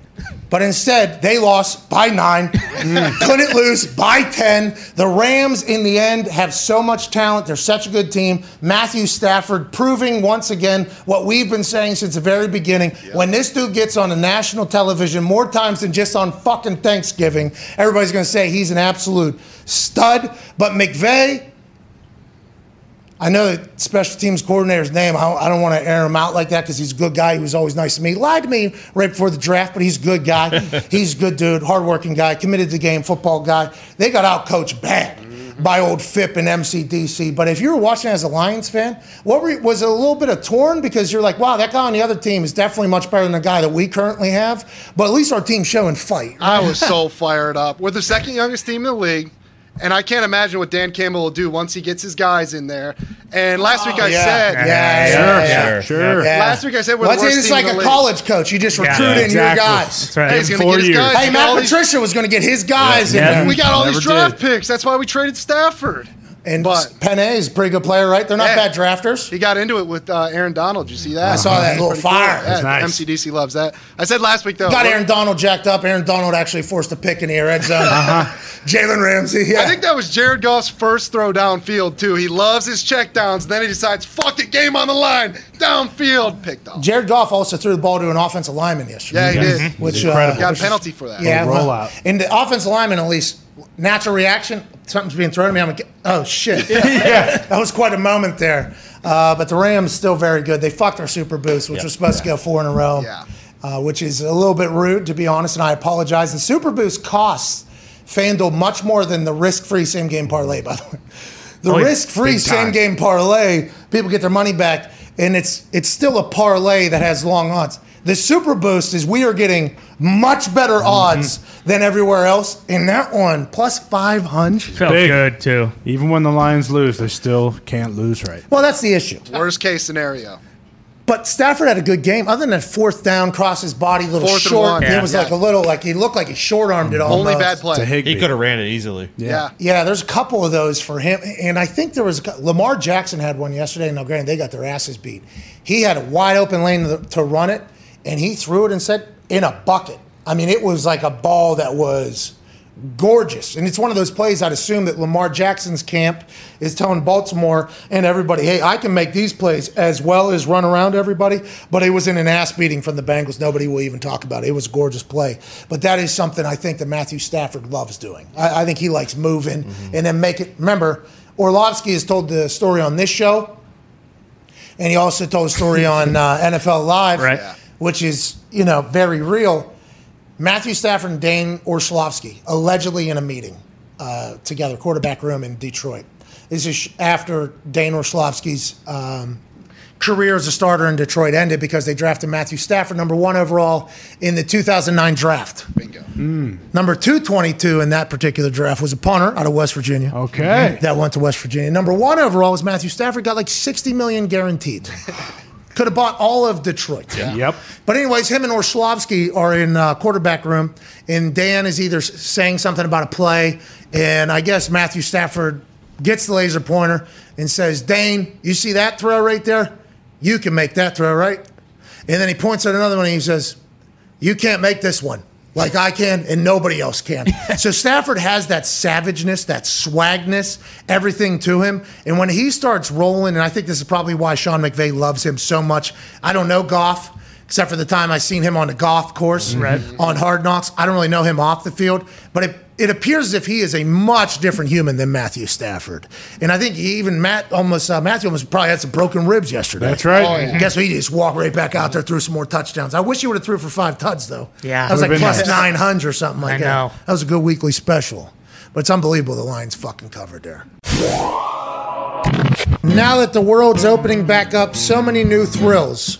But instead, they lost by nine, couldn't lose by ten. The Rams, in the end, have so much talent. They're such a good team. Matthew Stafford proving once again what we've been saying since the very beginning. Yep. When this dude gets on a national television more times than just on fucking Thanksgiving, everybody's going to say he's an absolute stud. But McVay, I know that special teams coordinator's name, I don't want to air him out like that because he's a good guy. He was always nice to me. He lied to me right before the draft, but he's a good guy. He's a good dude, hardworking guy, committed to the game, football guy. They got out-coached bad mm-hmm. by old Fip and M C D C. But if you were watching as a Lions fan, what were, was it a little bit of torn because you're like, wow, that guy on the other team is definitely much better than the guy that we currently have. But at least our team's showing fight. I was so fired up. We're the second youngest team in the league. And I can't imagine what Dan Campbell will do once he gets his guys in there. And last oh, week I yeah. said, yeah, yeah, yeah, yeah, sure, yeah, sure. Yeah. Last week I said, we're well, the worst it's like a league. College coach. You just recruit yeah, in exactly. your guys. That's right. Hey, he's gonna get his guys. Hey, Matt Patricia these... was going to get his guys yeah. in there. Yeah. We got all Never these draft did. picks. That's why we traded Stafford. And but, Penne is a pretty good player, right? They're not yeah. bad drafters. He got into it with uh, Aaron Donald. You see that? I saw that little fire. Cool. Yeah, nice. M C D C loves that. I said last week, though. Got Aaron Donald jacked up. Aaron Donald actually forced a pick in the red zone. uh-huh. Jalen Ramsey. Yeah. I think that was Jared Goff's first throw downfield, too. He loves his checkdowns. Then he decides, fuck it, game on the line. Downfield. Picked off. Jared Goff also threw the ball to an offensive lineman yesterday. Yeah, he did. Mm-hmm. Which, incredible. Uh, got a penalty for that. Yeah, rollout. Well, and the offensive lineman, at least, natural reaction. Something's being thrown at me. I'm like, oh, shit. Yeah. yeah. That was quite a moment there. Uh, but the Rams still very good. They fucked our super boost, which yep. was supposed yeah. to go four in a row, yeah. uh, which is a little bit rude, to be honest, and I apologize. And super boost costs FanDuel much more than the risk-free same-game parlay, by the way. The oh, risk-free same-game parlay, people get their money back, and it's it's still a parlay that has long odds. The super boost is we are getting much better odds mm-hmm. than everywhere else. In that one, plus five hundred. Felt Big. good, too. Even when the Lions lose, they still can't lose right. Well, that's the issue. Worst case scenario. But Stafford had a good game. Other than that fourth down, cross his body, a little fourth short. He yeah. was yeah. like a little, like he looked like he short-armed it almost. Only bad play. He could have ran it easily. Yeah. yeah. Yeah, there's a couple of those for him. And I think there was, Lamar Jackson had one yesterday. Now, granted, they got their asses beat. He had a wide-open lane to, to run it. And he threw it and said, in a bucket. I mean, it was like a ball that was gorgeous. And it's one of those plays I'd assume that Lamar Jackson's camp is telling Baltimore and everybody, hey, I can make these plays as well as run around everybody. But it was in an ass beating from the Bengals. Nobody will even talk about it. It was a gorgeous play. But that is something I think that Matthew Stafford loves doing. I, I think he likes moving mm-hmm. and then make it. Remember, Orlovsky has told the story on this show. And he also told a story on uh, N F L Live, right. which is, you know, very real. Matthew Stafford and Dan Orlovsky allegedly in a meeting uh, together, quarterback room in Detroit. This is after Dan Orlovsky's um, career as a starter in Detroit ended because they drafted Matthew Stafford number one overall in the two thousand nine draft. Bingo. Mm. Number two twenty-two in that particular draft was a punter out of West Virginia. Okay. That went to West Virginia. Number one overall was Matthew Stafford, got like sixty million dollars guaranteed. Could have bought all of Detroit. Yeah. Yep. But anyways, him and Orlovsky are in uh, quarterback room, and Dan is either saying something about a play, and I guess Matthew Stafford gets the laser pointer and says, Dane, you see that throw right there? You can make that throw, right? And then he points at another one, and he says, you can't make this one like I can and nobody else can. So Stafford has that savageness, that swagness, everything to him. And when he starts rolling, and I think this is probably why Sean McVay loves him so much. I don't know Goff, except for the time I seen him on the golf course right. on Hard Knocks. I don't really know him off the field. But it, it appears as if he is a much different human than Matthew Stafford. And I think even Matt almost uh, Matthew almost probably had some broken ribs yesterday. That's right. Oh, yeah. Guess what? He just walked right back out there, threw some more touchdowns. I wish he would have threw for five tuds, though. Yeah. That was like plus nice. nine hundred or something like I that. I know. That was a good weekly special. But it's unbelievable the Lions fucking covered there. Now that the world's opening back up, so many new thrills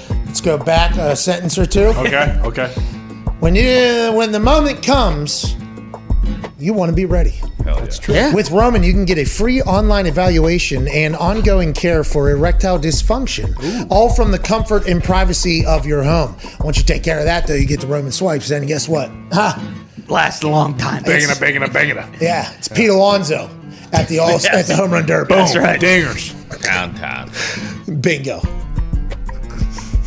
Let's go back a sentence or two. Okay, okay. When you when the moment comes, you want to be ready. Hell yeah. That's true. Yeah. With Roman, you can get a free online evaluation and ongoing care for erectile dysfunction, Ooh. all from the comfort and privacy of your home. Once you take care of that, though, you get the Roman swipes, and guess what? Ha! Lasts a long time. Banging up, banging up, banging up. Yeah, it's Pete Alonso at the all yes. at the home run derby. Boom. That's right. Dingers. Downtown. Bingo.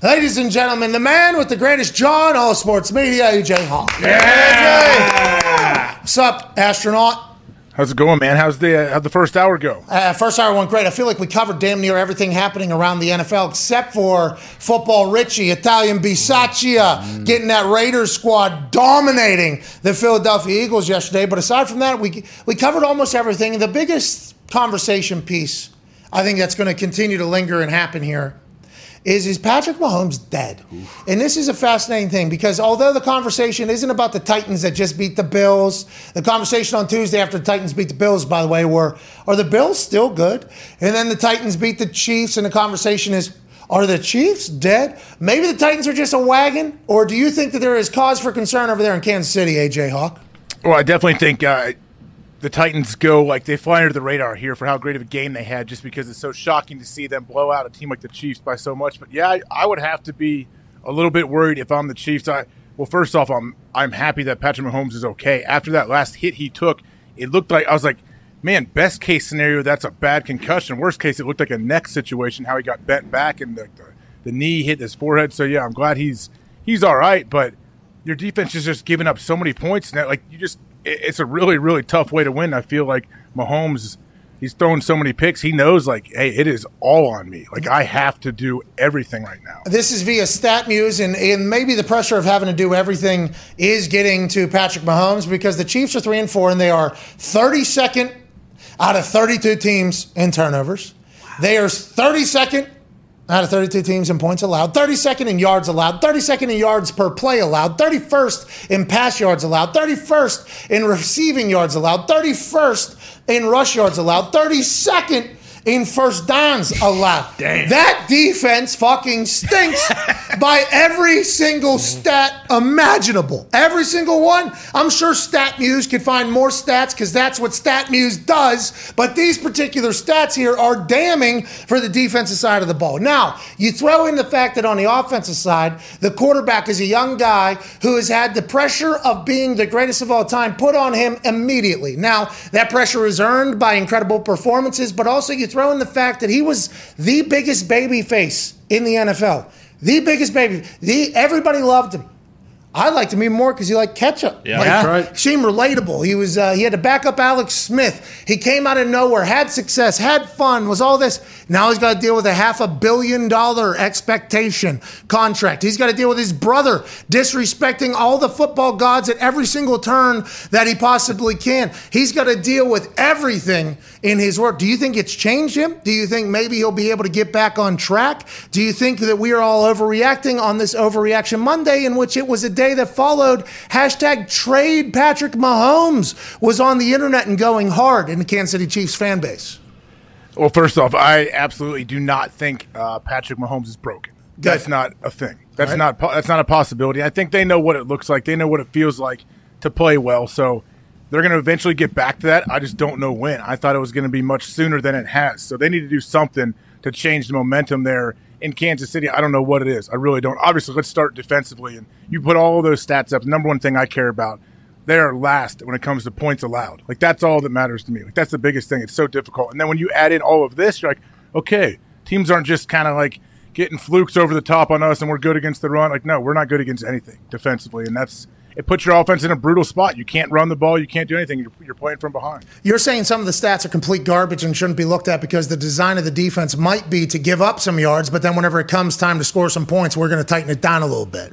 Ladies and gentlemen, the man with the greatest jaw in all sports media, A J Hall. Yeah! What's up, astronaut? How's it going, man? How's the, how'd the first hour go? Uh, first hour went great. I feel like we covered damn near everything happening around the N F L except for football Richie, Italian Bisaccia, mm. getting that Raiders squad dominating the Philadelphia Eagles yesterday. But aside from that, we we covered almost everything. The biggest conversation piece I think that's going to continue to linger and happen here Is, is Patrick Mahomes dead? Oof. And this is a fascinating thing because although the conversation isn't about the Titans that just beat the Bills, the conversation on Tuesday after the Titans beat the Bills, by the way, were, are the Bills still good? And then the Titans beat the Chiefs, and the conversation is, are the Chiefs dead? Maybe the Titans are just a wagon? Or do you think that there is cause for concern over there in Kansas City, A J Hawk? Well, I definitely think uh, the Titans go, like, they fly under the radar here for how great of a game they had just because it's so shocking to see them blow out a team like the Chiefs by so much. But, yeah, I, I would have to be a little bit worried if I'm the Chiefs. I Well, first off, I'm I'm happy that Patrick Mahomes is okay. After that last hit he took, it looked like – I was like, man, best case scenario, that's a bad concussion. Worst case, it looked like a neck situation, how he got bent back and the, the, the knee hit his forehead. So, yeah, I'm glad he's he's all right. But your defense is just giving up so many points. And that, like, you just it, it's a really, really tough way to win. I feel like Mahomes, he's throwing so many picks. He knows, like, hey, it is all on me. Like, I have to do everything right now. This is via StatMuse, and, and maybe the pressure of having to do everything is getting to Patrick Mahomes because the Chiefs are three and four, and they are thirty-second out of thirty-two teams in turnovers. Wow. They are thirty-second out of thirty-two teams in points allowed, thirty-second in yards allowed, thirty-second in yards per play allowed, thirty-first in pass yards allowed, thirty-first in receiving yards allowed, thirty-first in rush yards allowed, thirty-second in first downs allowed. Damn. That defense fucking stinks by every single stat imaginable. Every single one. I'm sure StatMuse could find more stats because that's what StatMuse does. But these particular stats here are damning for the defensive side of the ball. Now, you throw in the fact that on the offensive side, the quarterback is a young guy who has had the pressure of being the greatest of all time put on him immediately. Now, that pressure is earned by incredible performances, but also you throw Throw in the fact that he was the biggest baby face in the N F L. The biggest baby. The, everybody loved him. I liked him even more because he liked ketchup. Yeah, like, that's right. Seemed relatable. He was uh, he had to back up Alex Smith. He came out of nowhere, had success, had fun, was all this. Now he's got to deal with a half a billion dollar expectation contract. He's got to deal with his brother disrespecting all the football gods at every single turn that he possibly can. He's got to deal with everything in his work. Do you think it's changed him? Do you think maybe he'll be able to get back on track? Do you think that we are all overreacting on this Overreaction Monday, in which it was a day that followed hashtag trade Patrick Mahomes was on the internet and going hard in the Kansas City Chiefs fan base? Well, first off, I absolutely do not think uh, Patrick Mahomes is broken. Good. That's not a thing. That's right. not that's not a possibility. I think they know what it looks like. They know what it feels like to play well. So they're going to eventually get back to that. I just don't know when. I thought it was going to be much sooner than it has. So they need to do something to change the momentum there in Kansas City. I don't know what it is. I really don't. Obviously, let's start defensively. And you put all those stats up. The number one thing I care about, they're last when it comes to points allowed. Like, that's all that matters to me. Like, that's the biggest thing. It's so difficult. And then when you add in all of this, you're like, okay, teams aren't just kind of like getting flukes over the top on us and we're good against the run. Like, no, we're not good against anything defensively. And that's it puts your offense in a brutal spot. You can't run the ball. You can't do anything. You're, you're playing from behind. You're saying some of the stats are complete garbage and shouldn't be looked at because the design of the defense might be to give up some yards, but then whenever it comes time to score some points, we're going to tighten it down a little bit.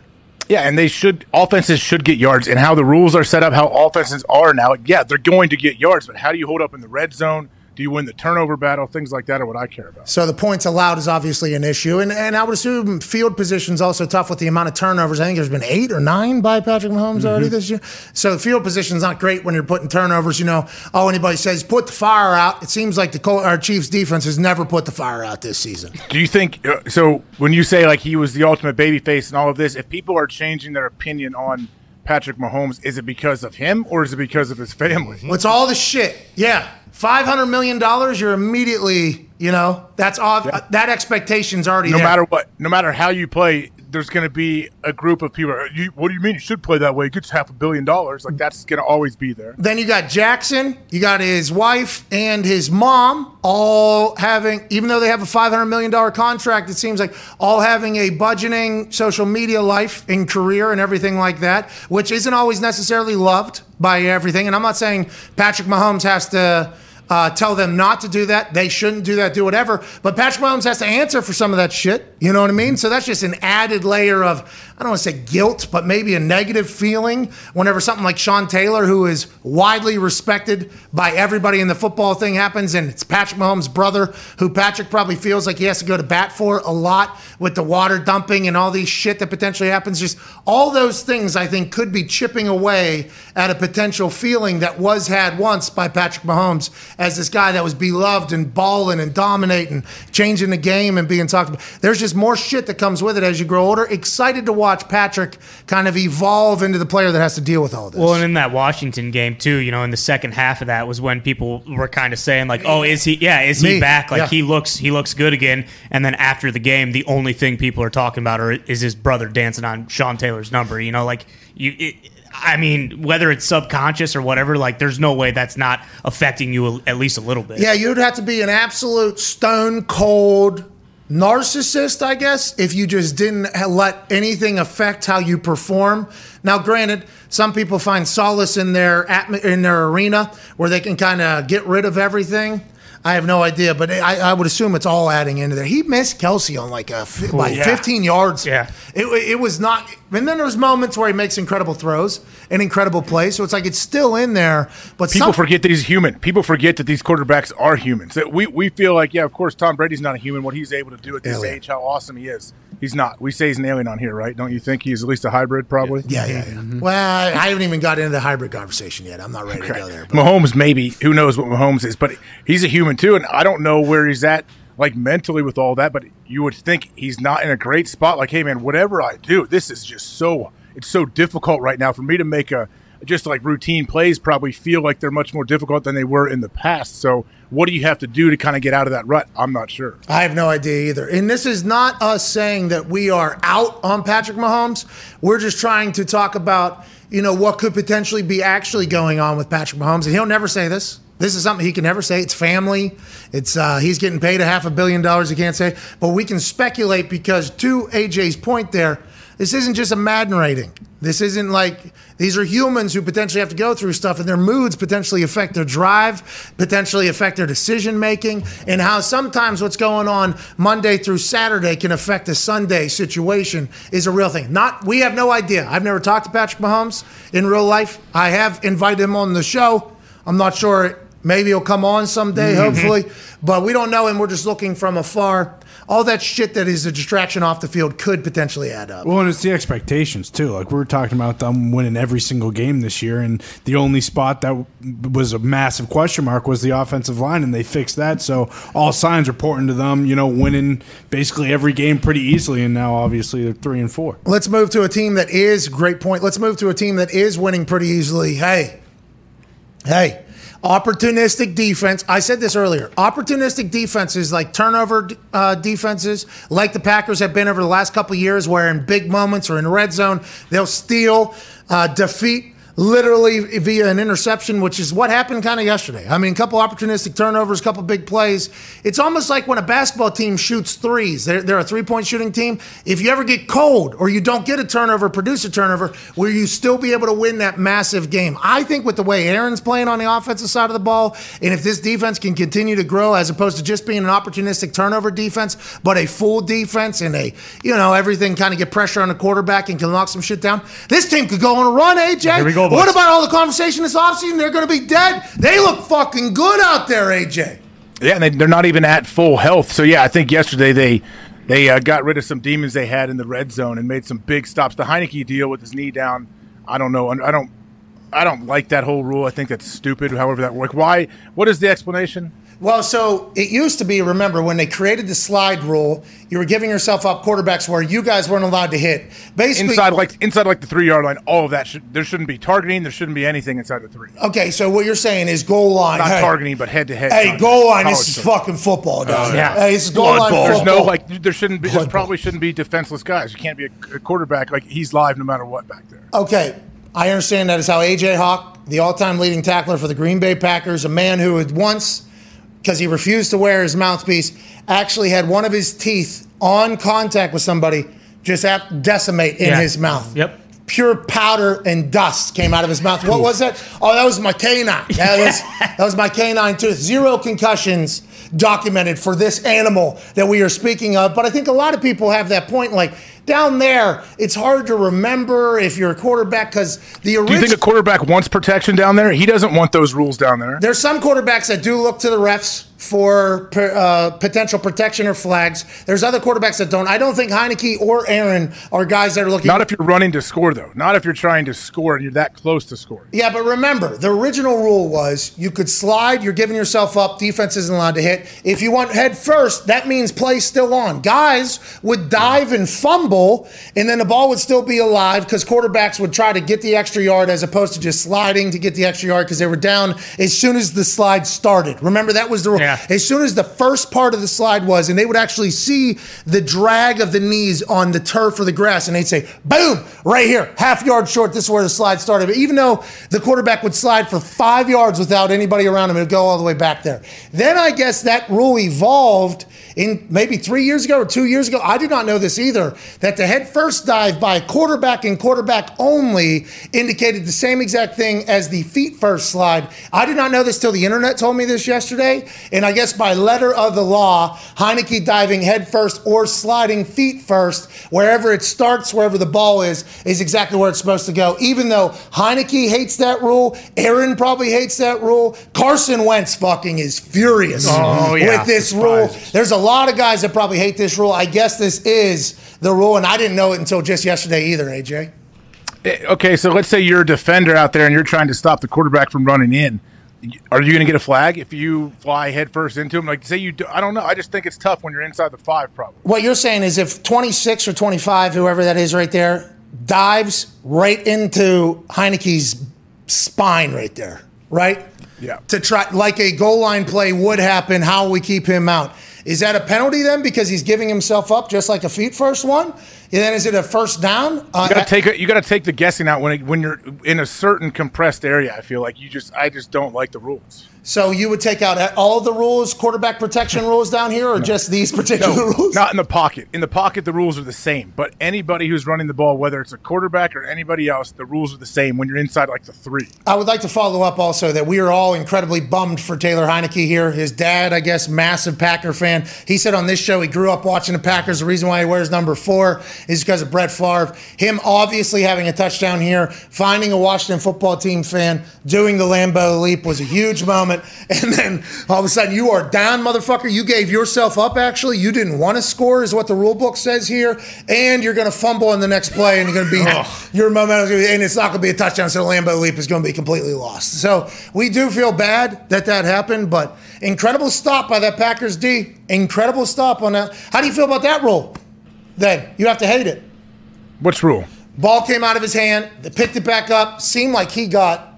Yeah, and they should – offenses should get yards. And how the rules are set up, how offenses are now, yeah, they're going to get yards, but how do you hold up in the red zone? Do you win the turnover battle? Things like that are what I care about. So the points allowed is obviously an issue. And and I would assume field position's also tough with the amount of turnovers. I think there's been eight or nine by Patrick Mahomes mm-hmm. already this year. So the field position's not great when you're putting turnovers. You know, all anybody says, put the fire out. It seems like the Col- our Chiefs defense has never put the fire out this season. Do you think – so when you say, like, he was the ultimate babyface and all of this, if people are changing their opinion on – Patrick Mahomes, is it because of him or is it because of his family? Well, it's all the shit. Yeah. five hundred million dollars, you're immediately, you know, that's off. Yeah. Uh, that expectation's already no there. No matter what, no matter how you play, there's going to be a group of people. You, what do you mean you should play that way? It gets half a billion dollars. Like, that's going to always be there. Then you got Jackson, you got his wife and his mom all having, even though they have a five hundred million dollars contract, it seems like all having a budgeting social media life and career and everything like that, which isn't always necessarily loved by everything. And I'm not saying Patrick Mahomes has to Uh, tell them not to do that. They shouldn't do that. Do whatever. But Patrick Mahomes has to answer for some of that shit. You know what I mean? So that's just an added layer of, I don't want to say guilt, but maybe a negative feeling whenever something like Sean Taylor, who is widely respected by everybody in the football thing, happens. And it's Patrick Mahomes' brother, who Patrick probably feels like he has to go to bat for a lot with the water dumping and all these shit that potentially happens. Just all those things, I think, could be chipping away at a potential feeling that was had once by Patrick Mahomes as this guy that was beloved and balling and dominating, changing the game and being talked about. There's just more shit that comes with it as you grow older. Excited to watch Patrick kind of evolve into the player that has to deal with all this. Well, and in that Washington game, too, you know, in the second half of that was when people were kind of saying, like, oh, is he, yeah, is he Me. back? Like, yeah. he looks he looks good again. And then after the game, the only thing people are talking about are, is his brother dancing on Sean Taylor's number, you know, like, you, it, I mean, whether it's subconscious or whatever, like, there's no way that's not affecting you at least a little bit. Yeah, you'd have to be an absolute stone cold narcissist, I guess, if you just didn't let anything affect how you perform. Now, granted, some people find solace in their atm- in their arena where they can kind of get rid of everything. I have no idea, but I, I would assume it's all adding into there. He missed Kelsey on like a Ooh, like yeah. fifteen yards. Yeah, it it was not. And then there's moments where he makes incredible throws and incredible plays. So it's like it's still in there. But people some, forget that he's human. People forget that these quarterbacks are humans. That we we feel like yeah, of course Tom Brady's not a human. What he's able to do at this alien. age, how awesome he is. He's not. We say he's an alien on here, right? Don't you think he's at least a hybrid? Probably. Yeah, yeah. yeah. Mm-hmm. Well, I haven't even got into the hybrid conversation yet. I'm not ready okay. to go there. But. Mahomes, maybe. Who knows what Mahomes is? But he's a human. Too, and I don't know where he's at, like mentally with all that, but you would think he's not in a great spot. Like, hey, man, whatever I do, this is just so it's so difficult right now for me to make a just like routine plays. Probably feel like they're much more difficult than they were in the past. So, what do you have to do to kind of get out of that rut? I'm not sure. I have no idea either. And this is not us saying that we are out on Patrick Mahomes. We're just trying to talk about, you know, what could potentially be actually going on with Patrick Mahomes, and he'll never say this. This is something he can never say. It's family. It's uh, he's getting paid a half a billion dollars. He can't say. But we can speculate because, to A J's point there, this isn't just a Madden rating. This isn't like these are humans who potentially have to go through stuff, and their moods potentially affect their drive, potentially affect their decision-making, and how sometimes what's going on Monday through Saturday can affect the Sunday situation is a real thing. Not we have no idea. I've never talked to Patrick Mahomes in real life. I have invited him on the show. I'm not sure. Maybe he'll come on someday, hopefully. But we don't know, and we're just looking from afar. All that shit that is a distraction off the field could potentially add up. Well, and it's the expectations, too. Like, we were talking about them winning every single game this year, and the only spot that was a massive question mark was the offensive line, and they fixed that. So all signs are pointing to them, you know, winning basically every game pretty easily, and now, obviously, they're three and four. Let's move to a team that is, great point, let's move to a team that is winning pretty easily. Hey, hey. Opportunistic defense. I said this earlier. Opportunistic defenses like turnover uh, defenses, like the Packers have been over the last couple of years, where in big moments or in red zone, they'll steal, uh, defeat literally via an interception, which is what happened kind of yesterday. I mean, a couple opportunistic turnovers, a couple big plays. It's almost like when a basketball team shoots threes. They're, they're a three-point shooting team. If you ever get cold or you don't get a turnover, produce a turnover, will you still be able to win that massive game? I think with the way Aaron's playing on the offensive side of the ball, and if this defense can continue to grow as opposed to just being an opportunistic turnover defense, but a full defense and a, you know, everything kind of get pressure on the quarterback and can knock some shit down, this team could go on a run, A J. Here we go. What about all the conversation this offseason? They're going to be dead. They look fucking good out there, A J. Yeah, and they, they're not even at full health. So, yeah, I think yesterday they they uh, got rid of some demons they had in the red zone and made some big stops. The Heineke deal with his knee down, I don't know. I don't I don't like that whole rule. I think that's stupid, however that works. Why? What is the explanation? Well, so it used to be, remember, when they created the slide rule, you were giving yourself up quarterbacks where you guys weren't allowed to hit. Basically, inside like inside like the three-yard line, all of that. Should, there shouldn't be targeting. There shouldn't be anything inside the three. Okay, so what you're saying is goal line. Not hey, targeting, but head-to-head. Hey, target. Goal line, this is football. Fucking football, guys. Uh, yeah. Hey, this is goal Blood line ball. Football. There's no, like, there shouldn't be, there probably shouldn't be defenseless guys. You can't be a, a quarterback. Like, he's live no matter what back there. Okay, I understand that is how A J Hawk, the all-time leading tackler for the Green Bay Packers, a man who had once, because he refused to wear his mouthpiece, actually had one of his teeth on contact with somebody just decimate in yeah. his mouth. Yep. Pure powder and dust came out of his mouth. What was that? Oh, that was my canine. That was, that was my canine tooth. Zero concussions documented for this animal that we are speaking of. But I think a lot of people have that point, like, down there, it's hard to remember if you're a quarterback because the original. Do you think a quarterback wants protection down there? He doesn't want those rules down there. There's some quarterbacks that do look to the refs for uh, potential protection or flags. There's other quarterbacks that don't. I don't think Heineke or Aaron are guys that are looking. Not if you're running to score, though. Not if you're trying to score and you're that close to scoring. Yeah, but remember, the original rule was you could slide, you're giving yourself up, defense isn't allowed to hit. If you went head first, that means play's still on. Guys would dive and fumble, and then the ball would still be alive because quarterbacks would try to get the extra yard as opposed to just sliding to get the extra yard because they were down as soon as the slide started. Remember, that was the rule. Yeah. Yeah. As soon as the first part of the slide was, and they would actually see the drag of the knees on the turf or the grass, and they'd say, boom, right here, half yard short, this is where the slide started. But even though the quarterback would slide for five yards without anybody around him, it would go all the way back there. Then I guess that rule evolved in maybe three years ago or two years ago. I did not know this either, that the head first dive by quarterback and quarterback only indicated the same exact thing as the feet first slide. I did not know this till the internet told me this yesterday. And I guess by letter of the law, Heineke diving head first or sliding feet first, wherever it starts, wherever the ball is, is exactly where it's supposed to go. Even though Heineke hates that rule, Aaron probably hates that rule. Carson Wentz fucking is furious oh, yeah. with this rule. There's a A lot of guys that probably hate this rule. I guess this is the rule, and I didn't know it until just yesterday either, A J. Okay, so let's say you're a defender out there and you're trying to stop the quarterback from running in. Are you going to get a flag if you fly headfirst into him? Like, say you do, I don't know. I just think it's tough when you're inside the five, probably. What you're saying is if twenty-six or twenty-five, whoever that is right there, dives right into Heineke's spine right there, right? Yeah. To try, like a goal line play would happen, how we keep him out. Is that a penalty then because he's giving himself up just like a feet first one? And then is it a first down? Uh, you got to take a, you got to take the guessing out when it, when you're in a certain compressed area. I feel like you just I just don't like the rules. So you would take out all the rules, quarterback protection rules down here, or no. just these particular no, rules? Not in the pocket. In the pocket, the rules are the same. But anybody who's running the ball, whether it's a quarterback or anybody else, the rules are the same when you're inside like the three. I would like to follow up also that we are all incredibly bummed for Taylor Heineke here. His dad, I guess, massive Packer fan. He said on this show he grew up watching the Packers. The reason why he wears number four is because of Brett Favre. Him obviously having a touchdown here, finding a Washington football team fan, doing the Lambeau leap was a huge moment. And then all of a sudden you are down, motherfucker. You gave yourself up, actually. You didn't want to score is what the rule book says here. And you're going to fumble in the next play, and you're going to be oh. your momentum, and it's not going to be a touchdown, so the Lambeau leap is going to be completely lost. So we do feel bad that that happened, but incredible stop by that Packers D. Incredible stop on that. How do you feel about that rule then? You have to hate it. Which rule? Ball came out of his hand. They picked it back up. Seemed like he got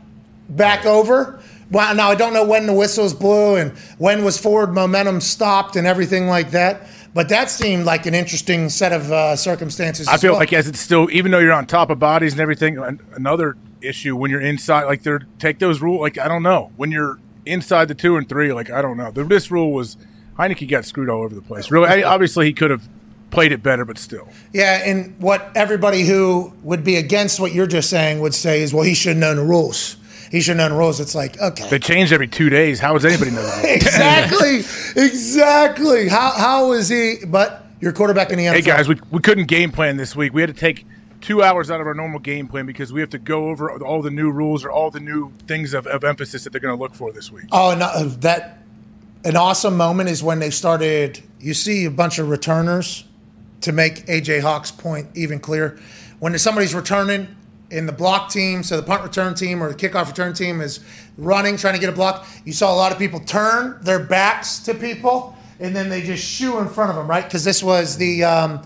back over. Well, now, I don't know when the whistles blew and when was forward momentum stopped and everything like that, but that seemed like an interesting set of uh, circumstances. I feel well. like as it's still, even though you're on top of bodies and everything, another issue when you're inside, like they're take those rules, like I don't know, when you're inside the two and three, like I don't know. This rule was, Heineke got screwed all over the place. Really, I, obviously he could have played it better, but still. Yeah, and what everybody who would be against what you're just saying would say is, well, he should have known the rules. He should have known rules. It's like, okay. They change every two days. How does anybody know that? exactly. exactly. How how is he? But your quarterback in the N F L. Hey, guys, we, we couldn't game plan this week. We had to take two hours out of our normal game plan because we have to go over all the new rules or all the new things of, of emphasis that they're going to look for this week. Oh, no, that an awesome moment is when they started, you see a bunch of returners to make A J Hawk's point even clearer. When somebody's returning, in the block team, so the punt return team or the kickoff return team is running, trying to get a block. You saw a lot of people turn their backs to people, and then they just shoo in front of them, right? Because this was the um,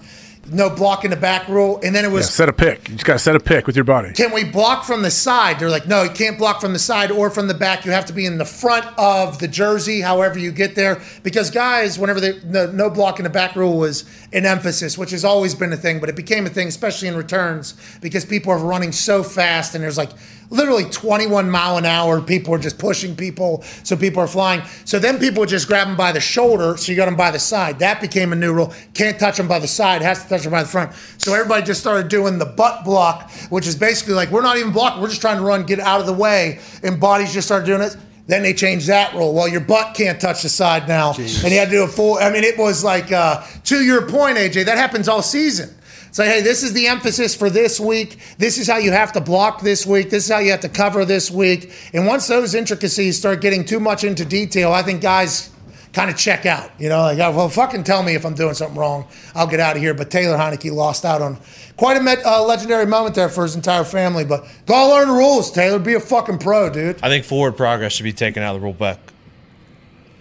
no block in the back rule. And then it was yeah, – set a pick. You just got to set a pick with your body. Can we block from the side? They're like, no, you can't block from the side or from the back. You have to be in the front of the jersey, however you get there. Because, guys, whenever they no, – no block in the back rule was – an emphasis, which has always been a thing, but it became a thing, especially in returns, because people are running so fast, and there's like literally twenty-one mile an hour. People are just pushing people, so people are flying. So then people just grab them by the shoulder, so you got them by the side. That became a new rule. Can't touch them by the side, has to touch them by the front. So everybody just started doing the butt block, which is basically like we're not even blocking, we're just trying to run, get out of the way, and bodies just started doing it. Then they changed that rule. Well, your butt can't touch the side now. Jeez. And you had to do a full – I mean, it was like uh, – to your point, A J, that happens all season. It's like, hey, this is the emphasis for this week. This is how you have to block this week. This is how you have to cover this week. And once those intricacies start getting too much into detail, I think guys kind of check out. You know, like, oh, well, fucking tell me if I'm doing something wrong. I'll get out of here. But Taylor Heineke lost out on quite a met, uh, legendary moment there for his entire family. But go learn the rules, Taylor. Be a fucking pro, dude. I think forward progress should be taken out of the rule book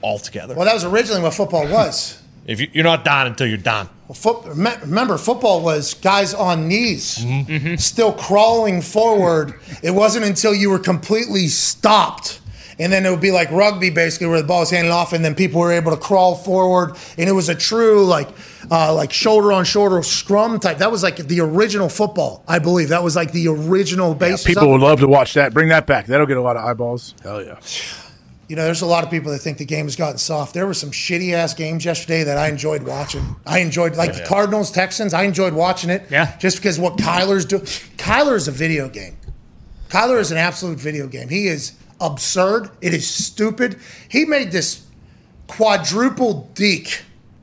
altogether. Well, that was originally what football was. If you, you're not done until you're done. Well, foot, remember, football was guys on knees, mm-hmm. still crawling forward. It wasn't until you were completely stopped and then it would be like rugby, basically, where the ball is handed off, and then people were able to crawl forward, and it was a true like uh, like shoulder on shoulder scrum type. That was like the original football, I believe. That was like the original base. Yeah, people would love to watch that. Bring that back. That'll get a lot of eyeballs. Hell yeah. You know, there's a lot of people that think the game has gotten soft. There were some shitty-ass games yesterday that I enjoyed watching. I enjoyed, like, yeah, yeah. the Cardinals, Texans, I enjoyed watching it. Yeah. Just because what Kyler's doing. Kyler is a video game. Kyler is an absolute video game. He is absurd. It is stupid. He made this quadruple deke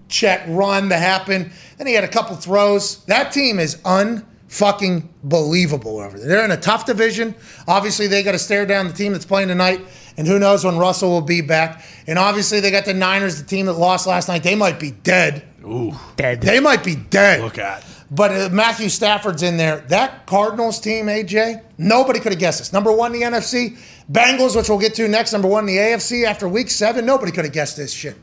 check run to happen. Then he had a couple throws. That team is unbelievable. Fucking believable over there. They're in a tough division. Obviously, they got to stare down the team that's playing tonight, and who knows when Russell will be back. And obviously, they got the Niners, the team that lost last night. They might be dead. Ooh, dead. They might be dead. Look at. But uh, Matthew Stafford's in there. That Cardinals team, A J, nobody could have guessed this. Number one in the N F C. Bengals, which we'll get to next. Number one in the A F C after week seven. Nobody could have guessed this shit.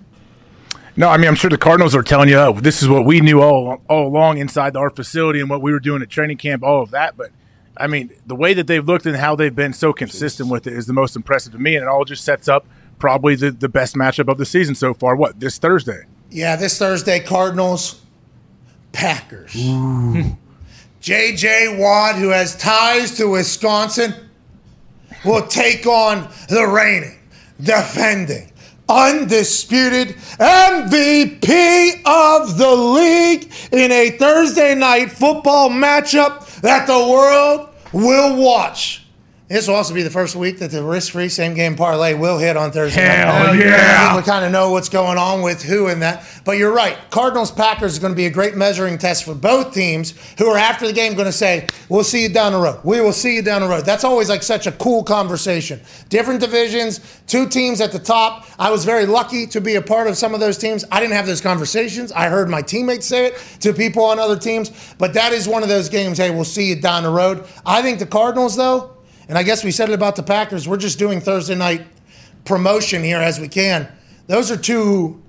No, I mean, I'm sure the Cardinals are telling you, oh, this is what we knew all all along inside our facility and what we were doing at training camp, all of that. But, I mean, the way that they've looked and how they've been so consistent Jeez. with it is the most impressive to me, and it all just sets up probably the, the best matchup of the season so far. What, this Thursday? Yeah, this Thursday, Cardinals, Packers. J J. Watt, who has ties to Wisconsin, will take on the reigning, defending, undisputed M V P of the league in a Thursday night football matchup that the world will watch. This will also be the first week that the risk-free same-game parlay will hit on Thursday Hell night. Hell yeah. People kind of know what's going on with who in that. But you're right. Cardinals-Packers is going to be a great measuring test for both teams who are after the game going to say, we'll see you down the road. We will see you down the road. That's always like such a cool conversation. Different divisions, two teams at the top. I was very lucky to be a part of some of those teams. I didn't have those conversations. I heard my teammates say it to people on other teams. But that is one of those games, hey, we'll see you down the road. I think the Cardinals, though, and I guess we said it about the Packers. We're just doing Thursday night promotion here as we can. Those are two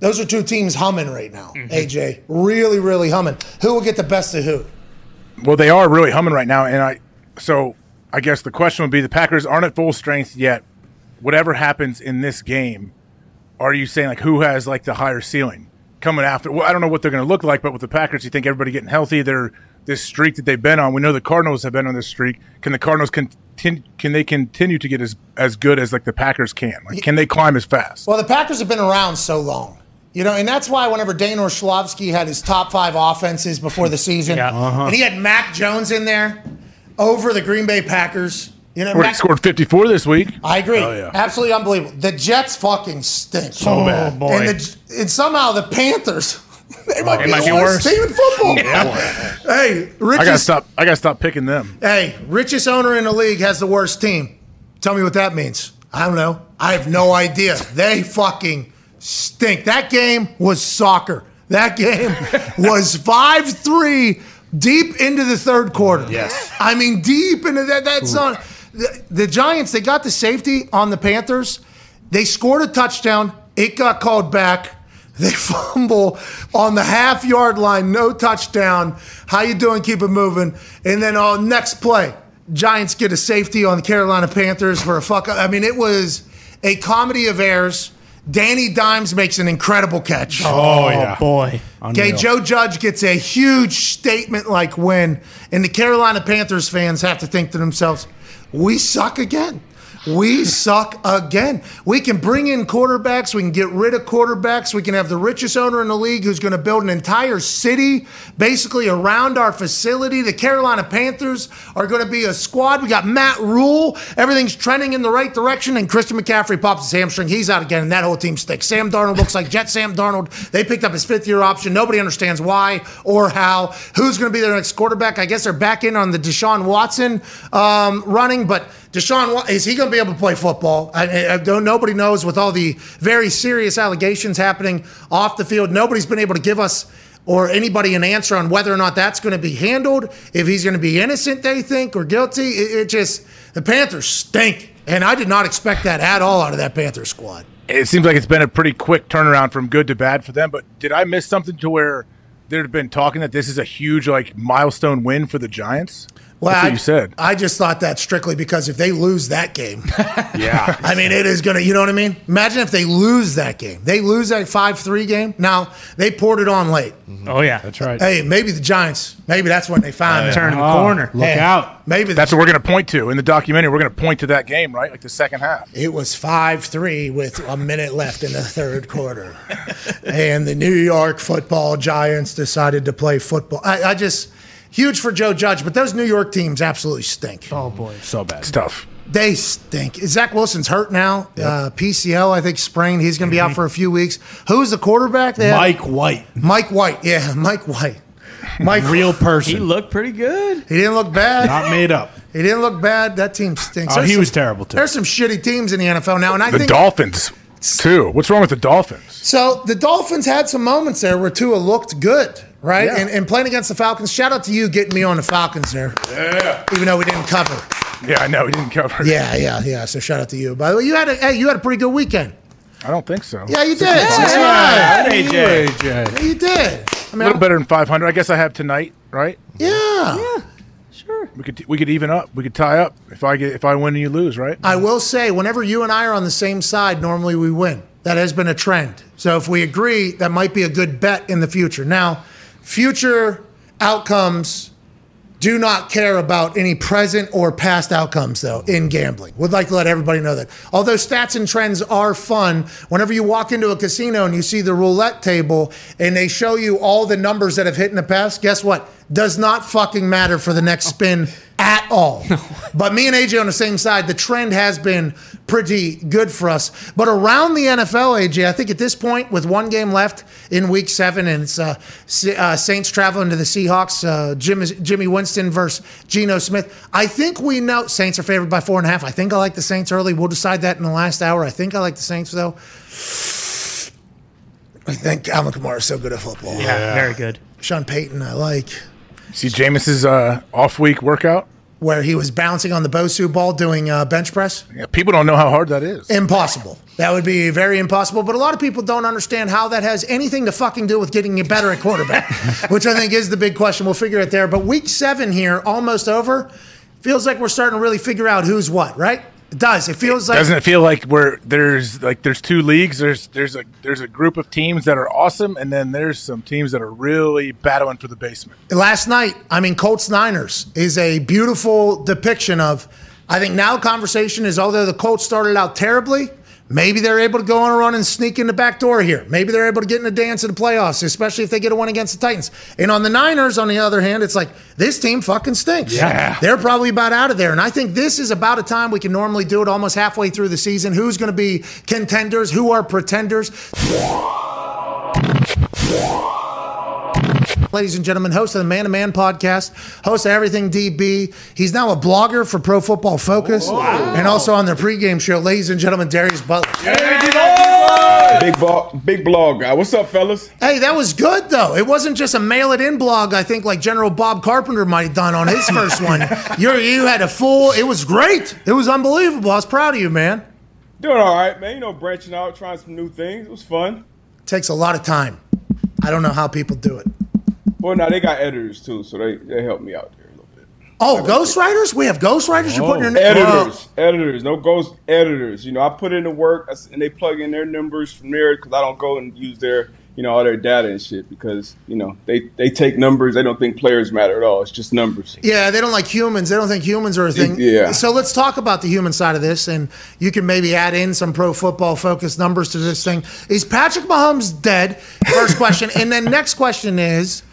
those are two teams humming right now, mm-hmm. A J. Really, really humming. Who will get the best of who? Well, they are really humming right now. and I So I guess the question would be the Packers aren't at full strength yet. Whatever happens in this game, are you saying like who has like the higher ceiling coming after? Well, I don't know what they're going to look like, but with the Packers, you think everybody getting healthy, they're – this streak that they've been on. We know the Cardinals have been on this streak. Can the Cardinals continue, can they continue to get as, as good as like the Packers can? Like, can they climb as fast? Well, the Packers have been around so long. You know, and that's why whenever Dan Orlovsky had his top five offenses before the season, yeah. uh-huh. and he had Mac Jones in there over the Green Bay Packers. You know, Mac scored fifty-four this week. I agree. Oh, yeah. Absolutely unbelievable. The Jets fucking stink. So oh, bad. Boy. And, the, and somehow the Panthers – They might, oh, be, might be worse. Team in football. Yeah. Hey, richest, I gotta stop. I gotta stop picking them. Hey, richest owner in the league has the worst team. Tell me what that means. I don't know. I have no idea. They fucking stink. That game was soccer. That game was five three deep into the third quarter. Yes. I mean, deep into that. That's Ooh. not the, the Giants. They got the safety on the Panthers. They scored a touchdown. It got called back. They fumble on the half-yard line, no touchdown. How you doing? Keep it moving. And then on oh, next play, Giants get a safety on the Carolina Panthers for a fuck-up. I mean, it was a comedy of errors. Danny Dimes makes an incredible catch. Oh, oh yeah. boy. Unreal. Okay, Joe Judge gets a huge statement-like win, and the Carolina Panthers fans have to think to themselves, we suck again. We suck again. We can bring in quarterbacks. We can get rid of quarterbacks. We can have the richest owner in the league who's going to build an entire city basically around our facility. The Carolina Panthers are going to be a squad. We got Matt Rule. Everything's trending in the right direction, and Christian McCaffrey pops his hamstring. He's out again, and that whole team stinks. Sam Darnold looks like Jet Sam Darnold. They picked up his fifth-year option. Nobody understands why or how. Who's going to be their next quarterback? I guess they're back in on the Deshaun Watson um, running, but Deshaun, is he going to be able to play football? I, I don't, nobody knows with all the very serious allegations happening off the field. Nobody's been able to give us or anybody an answer on whether or not that's going to be handled, if he's going to be innocent, they think, or guilty. It, it just – the Panthers stink, and I did not expect that at all out of that Panthers squad. It seems like it's been a pretty quick turnaround from good to bad for them, but did I miss something to where there had been talking that this is a huge, like, milestone win for the Giants? Well, That's what I, you said. I just thought that strictly because if they lose that game. Yeah. I mean, it is going to, you know what I mean? Imagine if they lose that game. They lose that five three game. Now, they poured it on late. Mm-hmm. Oh, yeah. That's right. Hey, maybe the Giants, maybe that's when they found uh, turn the oh, corner. Look hey, out. Maybe That's what we're going to point to. In the documentary, we're going to point to that game, right? Like the second half. It was five three with a minute left in the third quarter. And the New York football Giants decided to play football. I, I just... Huge for Joe Judge, but those New York teams absolutely stink. Oh, boy. So bad. It's tough. They stink. Zach Wilson's hurt now. Yep. Uh, P C L, I think, sprained. He's going to mm-hmm. be out for a few weeks. Who's the quarterback there? Mike White. Mike White. Yeah, Mike White. Mike Real person. He looked pretty good. He didn't look bad. Not made up. He didn't look bad. That team stinks. Oh, there's he some, was terrible, too. There's some shitty teams in the N F L now. and I The think Dolphins, too. What's wrong with the Dolphins? So the Dolphins had some moments there where Tua looked good. Right? Yeah. And, and playing against the Falcons. Shout out to you getting me on the Falcons there. Yeah. Even though we didn't cover. Yeah, I know. We didn't cover. Yeah, yeah, yeah. So shout out to you. By the way, you had a, hey, you had a pretty good weekend. I don't think so. Yeah, you did. Yeah, yeah. yeah. A J. Yeah, you did. I mean, a little I'm, better than five hundred. I guess I have tonight, right? Yeah. Yeah. Sure. We could we could even up. We could tie up. If I get if I win and you lose, right? I will say, whenever you and I are on the same side, normally we win. That has been a trend. So if we agree, that might be a good bet in the future. Now, future outcomes do not care about any present or past outcomes, though, in gambling. Would like to let everybody know that. Although stats and trends are fun, whenever you walk into a casino and you see the roulette table and they show you all the numbers that have hit in the past, guess what? Does not fucking matter for the next spin at all. No. But me and A J on the same side, the trend has been pretty good for us. But around the N F L, A J, I think at this point, with one game left in week seven, and it's uh, uh, Saints traveling to the Seahawks, uh, Jimmy, Jimmy Winston versus Geno Smith. I think we know Saints are favored by four and a half. I think I like the Saints early. We'll decide that in the last hour. I think I like the Saints, though. I think Alvin Kamara is so good at football. Yeah, yeah. Very good. Sean Payton, I like. See Jameis's uh, off-week workout? Where he was bouncing on the Bosu ball doing uh, bench press? Yeah, people don't know how hard that is. Impossible. That would be very impossible. But a lot of people don't understand how that has anything to fucking do with getting you better at quarterback, which I think is the big question. We'll figure it there. But week seven here, almost over, feels like we're starting to really figure out who's what, right? It does. It feels like doesn't it feel like we're there's like there's two leagues. There's there's a there's a group of teams that are awesome, and then there's some teams that are really battling for the basement. Last night, I mean, Colts Niners is a beautiful depiction of. I think now the conversation is although the Colts started out terribly, maybe they're able to go on a run and sneak in the back door here. Maybe they're able to get in a dance in the playoffs, especially if they get a win against the Titans. And on the Niners, on the other hand, it's like, this team fucking stinks. Yeah. They're probably about out of there. And I think this is about a time we can normally do it almost halfway through the season. Who's going to be contenders? Who are pretenders? Ladies and gentlemen, host of the Man to Man podcast, host of Everything D B. He's now a blogger for Pro Football Focus, wow. and also on their pregame show. Ladies and gentlemen, Darius Butler. Yeah. Big, bo- big blog guy. What's up, fellas? Hey, that was good, though. It wasn't just a mail-it-in blog, I think, like General Bob Carpenter might have done on his first one. You're, you had a full – it was great. It was unbelievable. I was proud of you, man. Doing all right, man. You know, branching out, trying some new things. It was fun. Takes a lot of time. I don't know how people do it. Well, no, they got editors, too, so they, they helped me out there a little bit. Oh, ghostwriters? We have ghostwriters? You're oh. putting your name Editors. Wow. Editors. No ghost editors. You know, I put in the work, and they plug in their numbers from there because I don't go and use their, you know, all their data and shit because, you know, they, they take numbers. They don't think players matter at all. It's just numbers. Yeah, they don't like humans. They don't think humans are a thing. Yeah. So let's talk about the human side of this, and you can maybe add in some Pro Football Focus numbers to this thing. Is Patrick Mahomes dead? First question. And then next question is,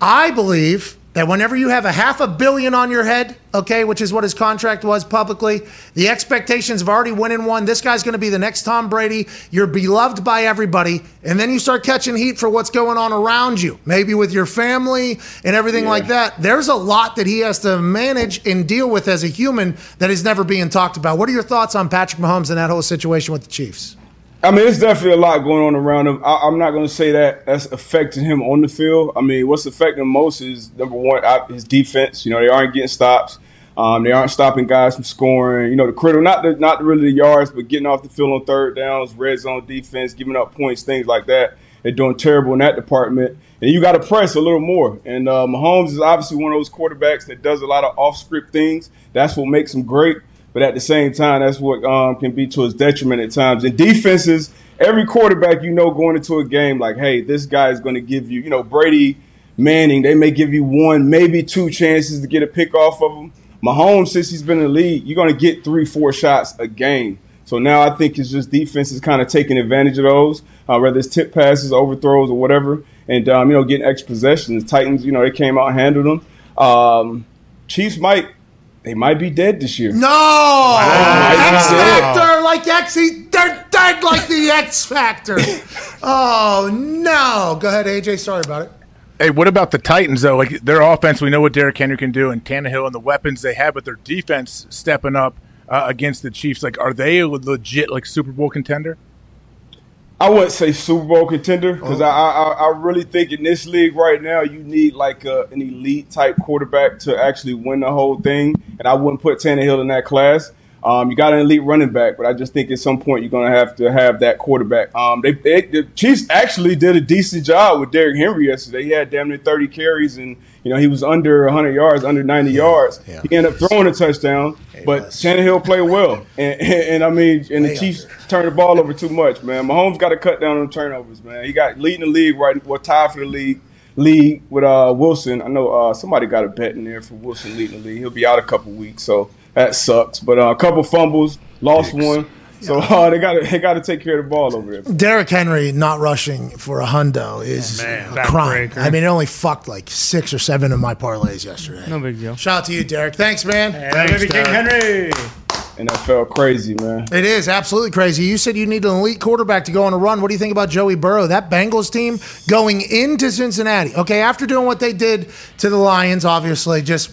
I believe that whenever you have a half a billion on your head, okay, which is what his contract was publicly, the expectations of already winning one. This guy's going to be the next Tom Brady. You're beloved by everybody. And then you start catching heat for what's going on around you, maybe with your family and everything yeah. like that. There's a lot that he has to manage and deal with as a human that is never being talked about. What are your thoughts on Patrick Mahomes and that whole situation with the Chiefs? I mean, there's definitely a lot going on around him. I, I'm not going to say that that's affecting him on the field. I mean, what's affecting him most is, number one, his defense. You know, they aren't getting stops. Um, they aren't stopping guys from scoring. You know, the critical, not the, not really the yards, but getting off the field on third downs, red zone defense, giving up points, things like that. They're doing terrible in that department. And you got to press a little more. And uh, Mahomes is obviously one of those quarterbacks that does a lot of off-script things. That's what makes him great. But at the same time, that's what um, can be to his detriment at times. And defenses, every quarterback, you know, going into a game like, hey, this guy is going to give you, you know, Brady, Manning, they may give you one, maybe two chances to get a pick off of him. Mahomes, since he's been in the league, you're going to get three, four shots a game. So now I think it's just defense is kind of taking advantage of those, uh, whether it's tip passes, overthrows, or whatever, and, um, you know, getting extra possessions. The Titans, you know, they came out and handled them. Um, Chiefs might – they might be dead this year. No! Wow. X-Factor like X – they're dead like the X-Factor. Oh, no. Go ahead, A J. Sorry about it. Hey, what about the Titans, though? Like, their offense, we know what Derrick Henry can do, and Tannehill and the weapons they have, but their defense stepping up. Uh, against the Chiefs, like, are they a legit like Super Bowl contender? I wouldn't say Super Bowl contender because oh. I, I I really think in this league right now you need like a, an elite type quarterback to actually win the whole thing, and I wouldn't put Tannehill in that class. Um, you got an elite running back, but I just think at some point you're going to have to have that quarterback. Um, they, they the Chiefs actually did a decent job with Derrick Henry yesterday. He had damn near thirty carries, and you know he was under one hundred yards, under ninety yeah, yards. Yeah. He ended up throwing a touchdown, hey, but nice. Tannehill played well, and, and, and I mean, and the Chiefs turned the ball over too much, man. Mahomes got to cut down on turnovers, man. He got leading the league right, well, tied for the league. League with uh, Wilson. I know uh, somebody got a bet in there for Wilson leading the league. He'll be out a couple weeks, so that sucks. But uh, a couple fumbles, lost Dicks. one. So uh, they got to they got to take care of the ball over there. Derrick Henry not rushing for a hundo is Man, a crime. I mean, it only fucked like six or seven of my parlays yesterday. No big deal. Shout out to you, Derrick. Thanks, man. Hey, thanks, baby King Henry. And that felt crazy, man. It is absolutely crazy. You said you need an elite quarterback to go on a run. What do you think about Joey Burrow? That Bengals team going into Cincinnati. Okay, after doing what they did to the Lions, obviously, just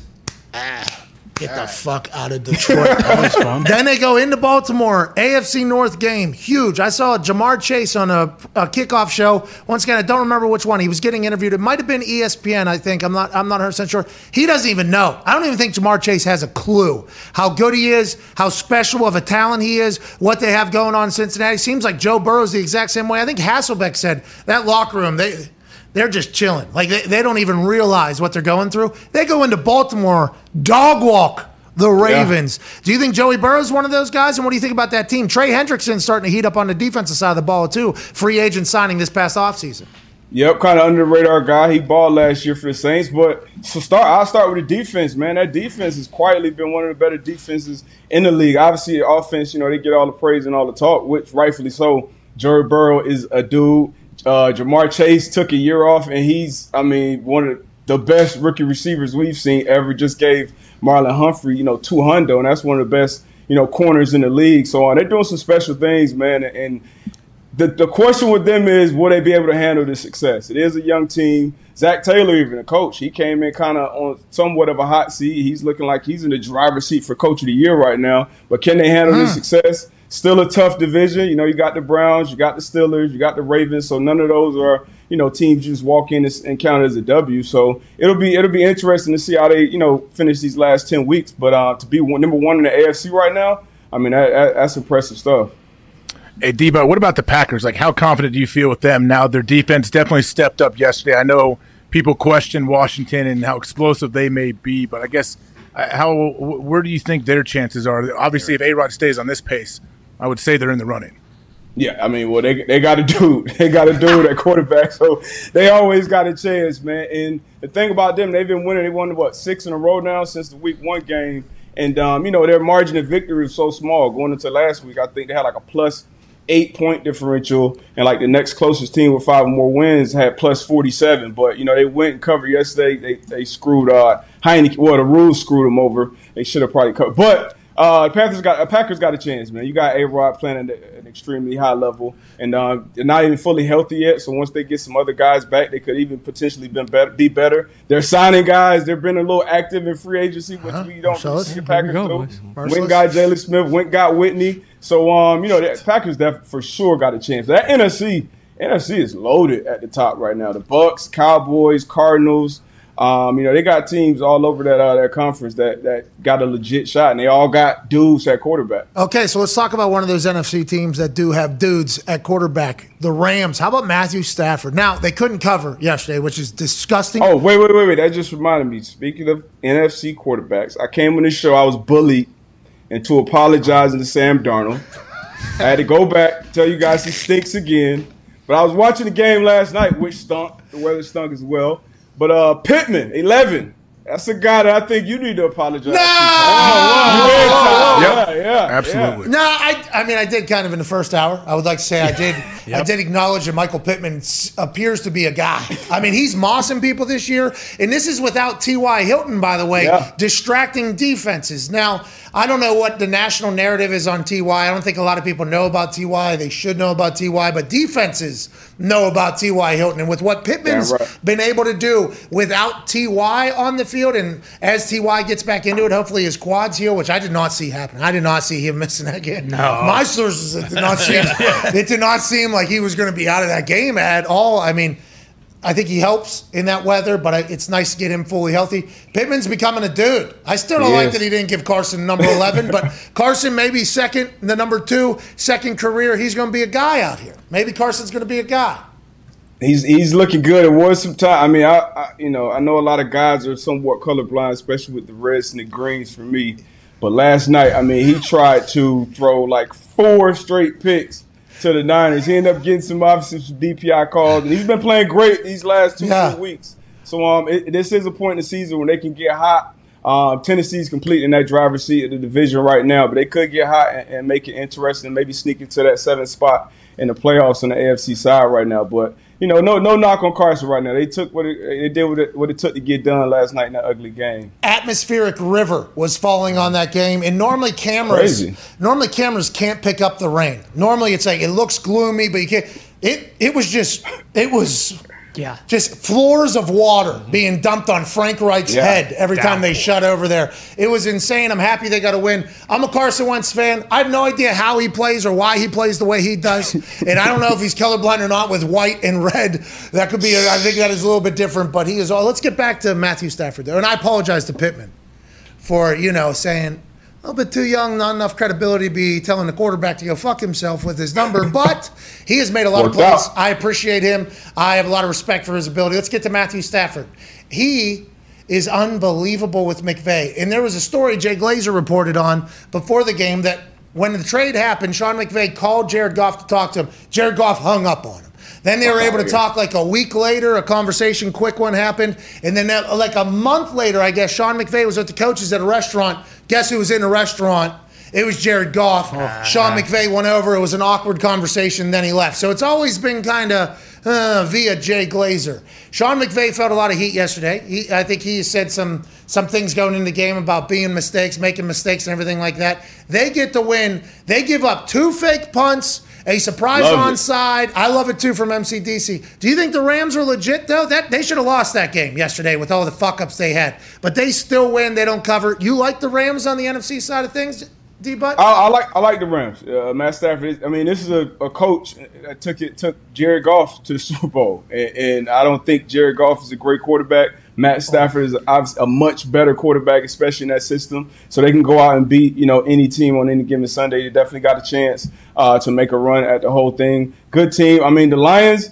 ah. Get All the right. fuck out of Detroit. That was fun. Then they go into Baltimore. A F C North game. Huge. I saw Ja'Marr Chase on a, a kickoff show. Once again, I don't remember which one. He was getting interviewed. It might have been E S P N, I think. I'm not I'm not one hundred percent sure. He doesn't even know. I don't even think Ja'Marr Chase has a clue how good he is, how special of a talent he is, what they have going on in Cincinnati. Seems like Joe Burrow's the exact same way. I think Hasselbeck said that locker room, they They're just chilling. Like, they, they don't even realize what they're going through. They go into Baltimore, dog walk the Ravens. Yeah. Do you think Joey Burrow's one of those guys? And what do you think about that team? Trey Hendrickson's starting to heat up on the defensive side of the ball, too. Free agent signing this past offseason. Yep, kind of under the radar guy. He balled last year for the Saints. But so start. I'll start with the defense, man. That defense has quietly been one of the better defenses in the league. Obviously, the offense, you know, they get all the praise and all the talk, which rightfully so. Joey Burrow is a dude. Uh, Ja'Marr Chase took a year off, and he's, I mean, one of the best rookie receivers we've seen ever. Just gave Marlon Humphrey, you know, two hundo, and that's one of the best, you know, corners in the league. So uh, they're doing some special things, man. And the, the question with them is, will they be able to handle this success? It is a young team. Zach Taylor, even a coach, he came in kind of on somewhat of a hot seat. He's looking like he's in the driver's seat for Coach of the Year right now. But can they handle mm. this success? Still a tough division. You know, you got the Browns, you got the Steelers, you got the Ravens. So none of those are, you know, teams you just walk in and count as a W. So it'll be it'll be interesting to see how they, you know, finish these last ten weeks. But uh, to be one, number one in the A F C right now, I mean, that, that, that's impressive stuff. Hey, Debo, what about the Packers? Like, how confident do you feel with them now? Their defense definitely stepped up yesterday. I know people question Washington and how explosive they may be, but I guess how where do you think their chances are? Obviously, if A-Rod stays on this pace, I would say they're in the running. Yeah, I mean, well, they they got a dude. They got a dude at quarterback, so they always got a chance, man. And the thing about them, they've been winning. They won, what, six in a row now since the week one game. And, um, you know, their margin of victory was so small. Going into last week, I think they had like a plus eight-point differential, and like the next closest team with five or more wins had plus forty-seven. But, you know, they went and covered yesterday. They they screwed uh, Heineke. Well, the rules screwed them over. They should have probably covered. But – Uh, Panthers got uh, Packers got a chance, man. You got A-Rod playing at an extremely high level, and uh, they're not even fully healthy yet. So once they get some other guys back, they could even potentially been better, be better. They're signing guys. They've been a little active in free agency, which uh-huh. we don't Marcellus. see the Packers do. Went got Jalen Smith. Went got Whitney. So um, you know, the Packers that for sure got a chance. That N F C N F C is loaded at the top right now. The Bucs, Cowboys, Cardinals. Um, you know, they got teams all over that uh, that conference that that got a legit shot, and they all got dudes at quarterback. Okay, so let's talk about one of those N F C teams that do have dudes at quarterback, the Rams. How about Matthew Stafford? Now, they couldn't cover yesterday, which is disgusting. Oh, wait, wait, wait, wait. That just reminded me. Speaking of N F C quarterbacks, I came on this show, I was bullied into apologizing to Sam Darnold. I had to go back, tell you guys he stinks again. But I was watching the game last night, which stunk. The weather stunk as well. But uh, Pittman, eleven. That's a guy that I think you need to apologize. No, to. Oh, wow. Yep. Yeah, yeah, absolutely. Yeah. No, I, I mean, I did kind of in the first hour. I would like to say I did. Yep. I did acknowledge that Michael Pittman appears to be a guy. I mean, he's mossing people this year, and this is without T Y. Hilton, by the way, yeah. distracting defenses. Now, I don't know what the national narrative is on T Y. I don't think a lot of people know about T Y. They should know about T Y, but defenses know about T Y. Hilton, and with what Pittman's yeah, right. been able to do without T Y on the field. Field, and as T Y gets back into it, hopefully his quads heal, which I did not see happen. I did not see him missing that game. No. My sources did not see him. It did not seem like he was going to be out of that game at all. I mean, I think he helps in that weather, but it's nice to get him fully healthy. Pittman's becoming a dude. I still don't he like is. that he didn't give Carson number eleven, but Carson maybe second, the number two, second career. He's going to be a guy out here. Maybe Carson's going to be a guy. He's he's looking good. It was some time. I mean, I, I you know I know a lot of guys are somewhat colorblind, especially with the reds and the greens for me. But last night, I mean, he tried to throw like four straight picks to the Niners. He ended up getting some obviously some D P I calls, and he's been playing great these last two yeah. three weeks. So um, it, this is a point in the season when they can get hot. Uh, Tennessee's completing that driver's seat of the division right now, but they could get hot and, and make it interesting, and maybe sneak into that seventh spot in the playoffs on the A F C side right now, but. You know, no no knock on Carson right now. They took what it, they did what it, what it took to get done last night in that ugly game. Atmospheric river was falling on that game, and normally cameras Crazy. normally cameras can't pick up the rain. Normally it's like it looks gloomy, but you can't. It it was just it was yeah just floors of water being dumped on Frank Reich's yeah. head every Down. time they shut over there. It was insane. I'm happy they got a win. I'm a Carson Wentz fan. I have no idea how he plays or why he plays the way he does, and I don't know if he's colorblind or not with white and red. That could be. I think that is a little bit different. But he is all. Let's get back to Matthew Stafford though, and I apologize to Pittman for you know saying a little bit too young, not enough credibility to be telling the quarterback to go fuck himself with his number, but he has made a lot Worked of plays. Out. I appreciate him. I have a lot of respect for his ability. Let's get to Matthew Stafford. He is unbelievable with McVay. And there was a story Jay Glazer reported on before the game that when the trade happened, Sean McVay called Jared Goff to talk to him. Jared Goff hung up on him. Then they were able to talk like a week later, a conversation, quick one happened. And then that, like a month later, I guess, Sean McVay was with the coaches at a restaurant. Guess who was in the restaurant? It was Jared Goff. Uh-huh. Sean McVay went over. It was an awkward conversation. Then he left. So it's always been kind of uh, via Jay Glazer. Sean McVay felt a lot of heat yesterday. He, I think he said some, some things going in the game about being mistakes, making mistakes and everything like that. They get the win. They give up two fake punts. A surprise love onside. It. I love it, too, from M C D C. Do you think the Rams are legit, though? That They should have lost that game yesterday with all the fuck-ups they had. But they still win. They don't cover. You like the Rams on the N F C side of things, D-Butt? I, I like I like the Rams. Uh, Matt Stafford, I mean, this is a, a coach that took it took Jared Goff to the Super Bowl. And, and I don't think Jared Goff is a great quarterback. Matt Stafford is obviously a much better quarterback, especially in that system. So they can go out and beat, you know, any team on any given Sunday. They definitely got a chance uh, to make a run at the whole thing. Good team. I mean, the Lions,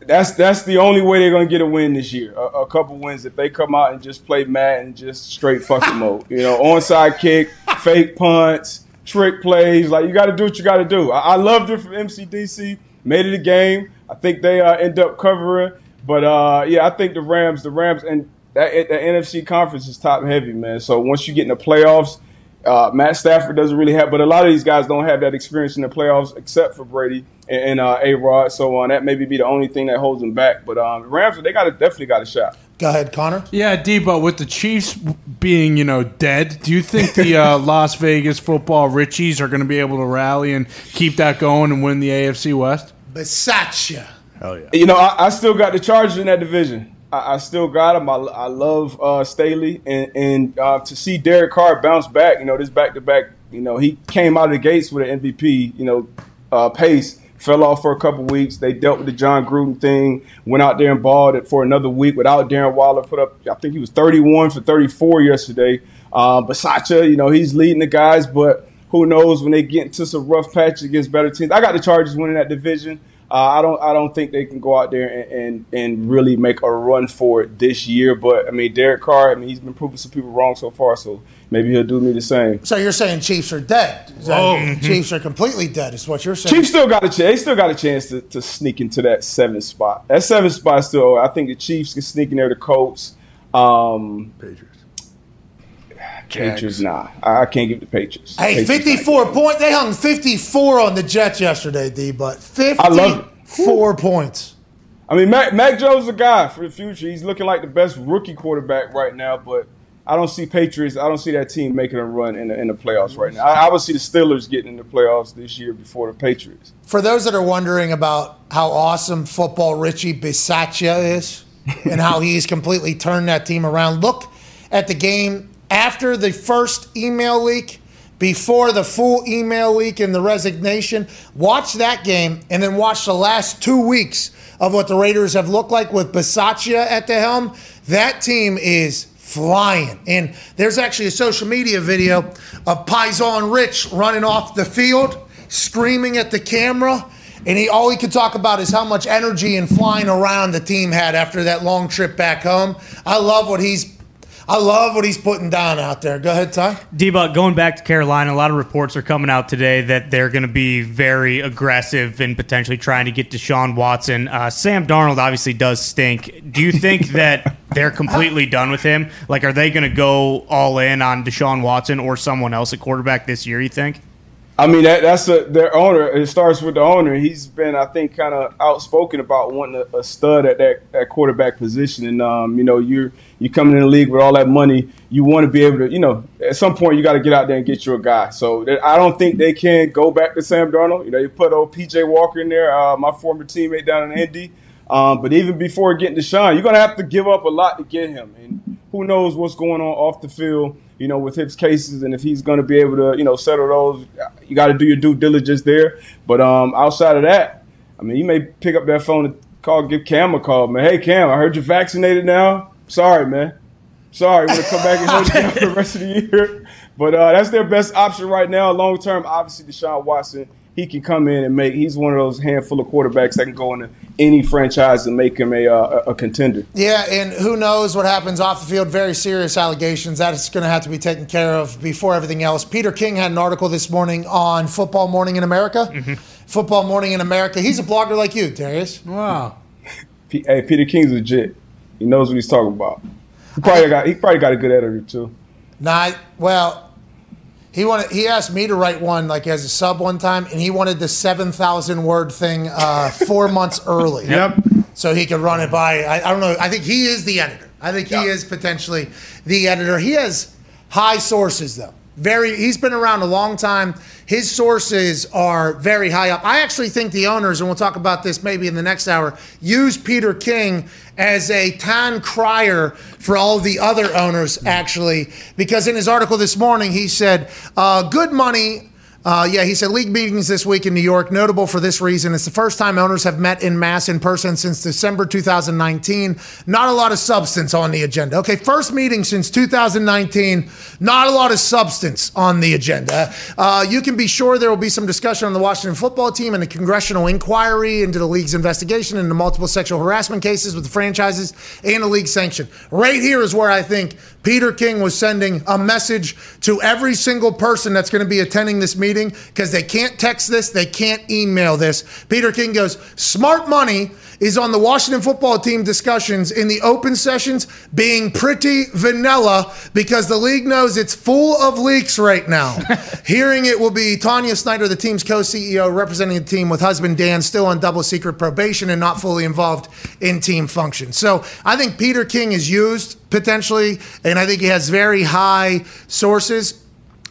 that's that's the only way they're going to get a win this year, a, a couple wins, if they come out and just play mad and just straight fucking mode. You know, onside kick, fake punts, trick plays. Like, you got to do what you got to do. I, I loved it from M C D C. Made it a game. I think they uh, end up covering. But, uh, yeah, I think the Rams, the Rams, and that, the N F C conference is top-heavy, man. So once you get in the playoffs, uh, Matt Stafford doesn't really have – but a lot of these guys don't have that experience in the playoffs except for Brady and, and uh, A-Rod. So uh, that may be the only thing that holds them back. But um, the Rams, they got a, definitely got a shot. Go ahead, Connor. Yeah, Debo, with the Chiefs being, you know, dead, do you think the uh, Las Vegas football Richies are going to be able to rally and keep that going and win the A F C West? Bisaccia. Hell yeah. You know, I, I still got the Chargers in that division. I, I still got them. I, I love uh, Staley. And, and uh, to see Derek Carr bounce back, you know, this back-to-back, you know, he came out of the gates with an M V P, you know, uh, pace. fell off for a couple weeks. They dealt with the John Gruden thing, went out there and balled it for another week without Darren Waller. Put up, I think he was thirty-one for thirty-four yesterday. Uh, Bisaccia, you know, he's leading the guys, but who knows when they get into some rough patches against better teams. I got the Chargers winning that division. Uh, I don't I don't think they can go out there and, and, and really make a run for it this year. But, I mean, Derek Carr, I mean, he's been proving some people wrong so far, so maybe he'll do me the same. So you're saying Chiefs are dead. Oh. Chiefs are completely dead is what you're saying. Chiefs still got a chance. They still got a chance to, to sneak into that seventh spot. That seventh spot still, I think the Chiefs can sneak in there, the Colts. Um, Patriots. Patriots, nah. I can't give the Patriots. Hey, Patriots fifty-four point. They hung fifty-four on the Jets yesterday, D, but fifty-four points. I mean, Mac, Mac Jones is a guy for the future. He's looking like the best rookie quarterback right now, but I don't see Patriots. I don't see that team making a run in the, in the playoffs right now. I, I would see the Steelers getting in the playoffs this year before the Patriots. For those that are wondering about how awesome football Richie Bisaccia is and how he's completely turned that team around, look at the game after the first email leak, before the full email leak and the resignation. Watch that game and then watch the last two weeks of what the Raiders have looked like with Bisaccia at the helm. That team is flying. And there's actually a social media video of Paisan Rich running off the field, screaming at the camera. And he all he could talk about is how much energy and flying around the team had after that long trip back home. I love what he's I love what he's putting down out there. Go ahead, Ty. D-Buck, going back to Carolina, a lot of reports are coming out today that they're going to be very aggressive and potentially trying to get Deshaun Watson. Uh, Sam Darnold obviously does stink. Do you think that they're completely done with him? Like, are they going to go all in on Deshaun Watson or someone else at quarterback this year, you think? I mean, that, that's a, their owner. It starts with the owner. He's been, I think, kind of outspoken about wanting a, a stud at that, that quarterback position. And, um, you know, you're, you're coming in the league with all that money. You want to be able to, you know, at some point you got to get out there and get you a guy. So that, I don't think they can go back to Sam Darnold. You know, you put old P J Walker in there, uh, my former teammate down in Indy. Um, but even before getting Deshaun, you're going to have to give up a lot to get him. And who knows what's going on off the field, you know, with his cases, and if he's going to be able to, you know, settle those, you got to do your due diligence there. But um, outside of that, I mean, you may pick up that phone and call, give Cam a call, man. Hey, Cam, I heard you're vaccinated now. Sorry, man. Sorry, we're going to come back and hold you down for the rest of the year. But uh, that's their best option right now. Long term, obviously, Deshaun Watson, he can come in and make – he's one of those handful of quarterbacks that can go into any franchise and make him a uh, a contender. Yeah, and who knows what happens off the field. Very serious allegations. That's going to have to be taken care of before everything else. Peter King had an article this morning on Football Morning in America. Mm-hmm. Football Morning in America. He's a blogger like you, Darius. Wow. Hey, Peter King's legit. He knows what he's talking about. He probably, I, got, he probably got a good editor, too. Nah, well – He wanted. He asked me to write one like as a sub one time, and he wanted the seven thousand word thing uh, four months early. Yep. So he could run it by. I, I don't know. I think he is the editor. I think he yep. is potentially the editor. He has high sources though. Very. He's been around a long time. His sources are very high up. I actually think the owners, and we'll talk about this maybe in the next hour, use Peter King as a town crier for all the other owners, actually, because in his article this morning, he said, uh, good money. Uh, yeah, he said, league meetings this week in New York, notable for this reason. It's the first time owners have met in mass in person since December two thousand nineteen. Not a lot of substance on the agenda. Okay, first meeting since two thousand nineteen. Not a lot of substance on the agenda. Uh, you can be sure there will be some discussion on the Washington football team and a congressional inquiry into the league's investigation into multiple sexual harassment cases with the franchises and the league sanction. Right here is where I think Peter King was sending a message to every single person that's going to be attending this meeting, because they can't text this, they can't email this. Peter King goes, smart money is on the Washington football team discussions in the open sessions being pretty vanilla because the league knows it's full of leaks right now. Hearing it will be Tanya Snyder, the team's co-C E O, representing the team with husband Dan, still on double secret probation and not fully involved in team functions. So I think Peter King is used potentially, and I think he has very high sources.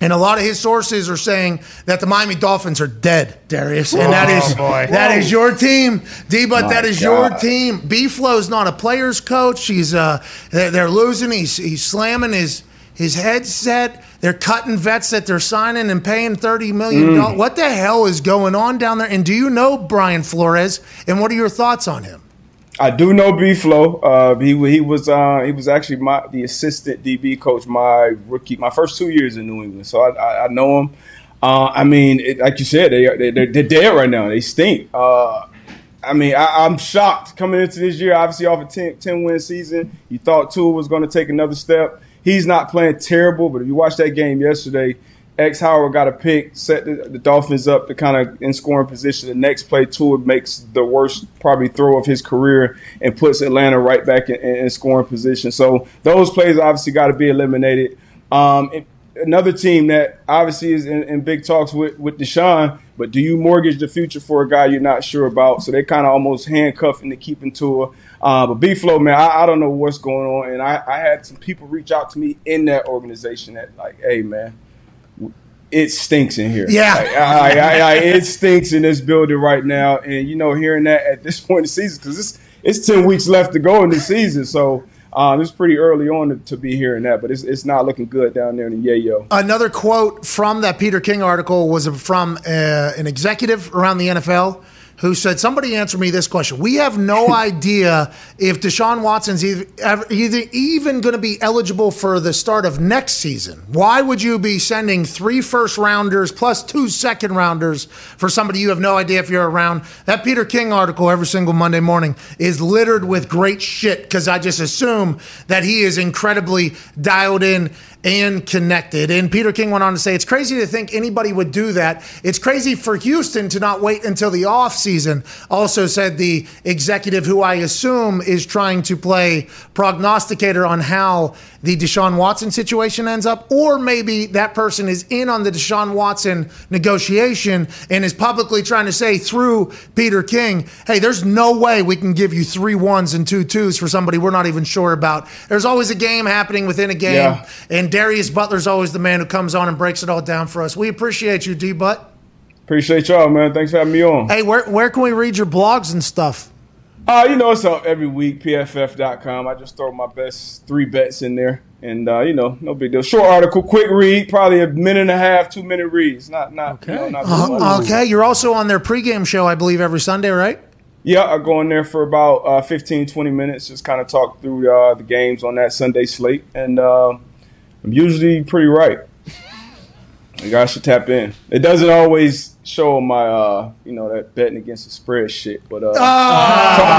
And a lot of his sources are saying that the Miami Dolphins are dead, Darius. And that is oh, that is your team, D-Butt. That is God. your team. B-Flow's not a player's coach. He's uh, they're, they're losing. He's he's slamming his His head's set. They're cutting vets that they're signing and paying thirty million dollars. Mm. What the hell is going on down there? And do you know Brian Flores? And what are your thoughts on him? I do know B-Flo. Uh, he he was uh, he was actually my the assistant D B coach my rookie my first two years in New England. So I I, I know him. Uh, I mean, it, like you said, they they they're, they're dead right now. They stink. Uh, I mean, I, I'm shocked coming into this year. Obviously, off a ten, ten win season, you thought Tua was going to take another step. He's not playing terrible, but if you watch that game yesterday, X Howard got a pick, set the, the Dolphins up to kind of in scoring position. The next play, Tua makes the worst probably throw of his career and puts Atlanta right back in, in scoring position. So those plays obviously got to be eliminated. Um, it, another team that obviously is in, in big talks with, with Deshaun, but do you mortgage the future for a guy you're not sure about? So they kind of almost handcuffing to keeping Tua. Uh, but B-Flow, man, I, I don't know what's going on. And I, I had some people reach out to me in that organization that like, hey, man, it stinks in here. Yeah. Like, I, I, I, it stinks in this building right now. And, you know, hearing that at this point in the season, because it's, it's ten weeks left to go in the season. So um, it's pretty early on to, to be hearing that. But it's, it's not looking good down there in the yayo. Another quote from that Peter King article was from uh, an executive around the N F L who said, somebody answer me this question. We have no idea if Deshaun Watson's either, either even going to be eligible for the start of next season. Why would you be sending three first-rounders plus two second-rounders for somebody you have no idea if you're around? That Peter King article every single Monday morning is littered with great shit because I just assume that he is incredibly dialed in and connected. And Peter King went on to say, it's crazy to think anybody would do that. It's crazy for Houston to not wait until the offseason. Also said the executive, who I assume is trying to play prognosticator on how the Deshaun Watson situation ends up, or maybe that person is in on the Deshaun Watson negotiation and is publicly trying to say through Peter King, hey, there's no way we can give you three ones and two twos for somebody we're not even sure about. There's always a game happening within a game. Yeah. And Darius Butler's always the man who comes on and breaks it all down for us. We appreciate you, D-Butt. Appreciate y'all, man. Thanks for having me on. Hey, where where can we read your blogs and stuff? Uh, you know, it's up every week, P F F dot com. I just throw my best three bets in there. And, uh, you know, no big deal. Short article, quick read, probably a minute and a half, two-minute reads. Not, not, okay. You know, not uh, okay, you're also on their pregame show, I believe, every Sunday, right? Yeah, I go in there for about uh, fifteen, twenty minutes, just kind of talk through uh, the games on that Sunday slate. And uh, I'm usually pretty right. You guys should tap in. It doesn't always show my, uh, you know, that betting against the spread shit, but uh, oh, talking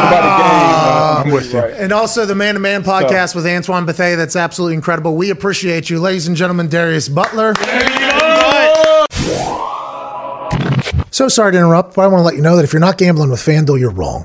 about the game, uh, I'm with right. And also the Man to Man podcast so. With Antoine Bethea. That's absolutely incredible. We appreciate you, ladies and gentlemen. Darius Butler. So sorry to interrupt, but I want to let you know that if you're not gambling with FanDuel, you're wrong.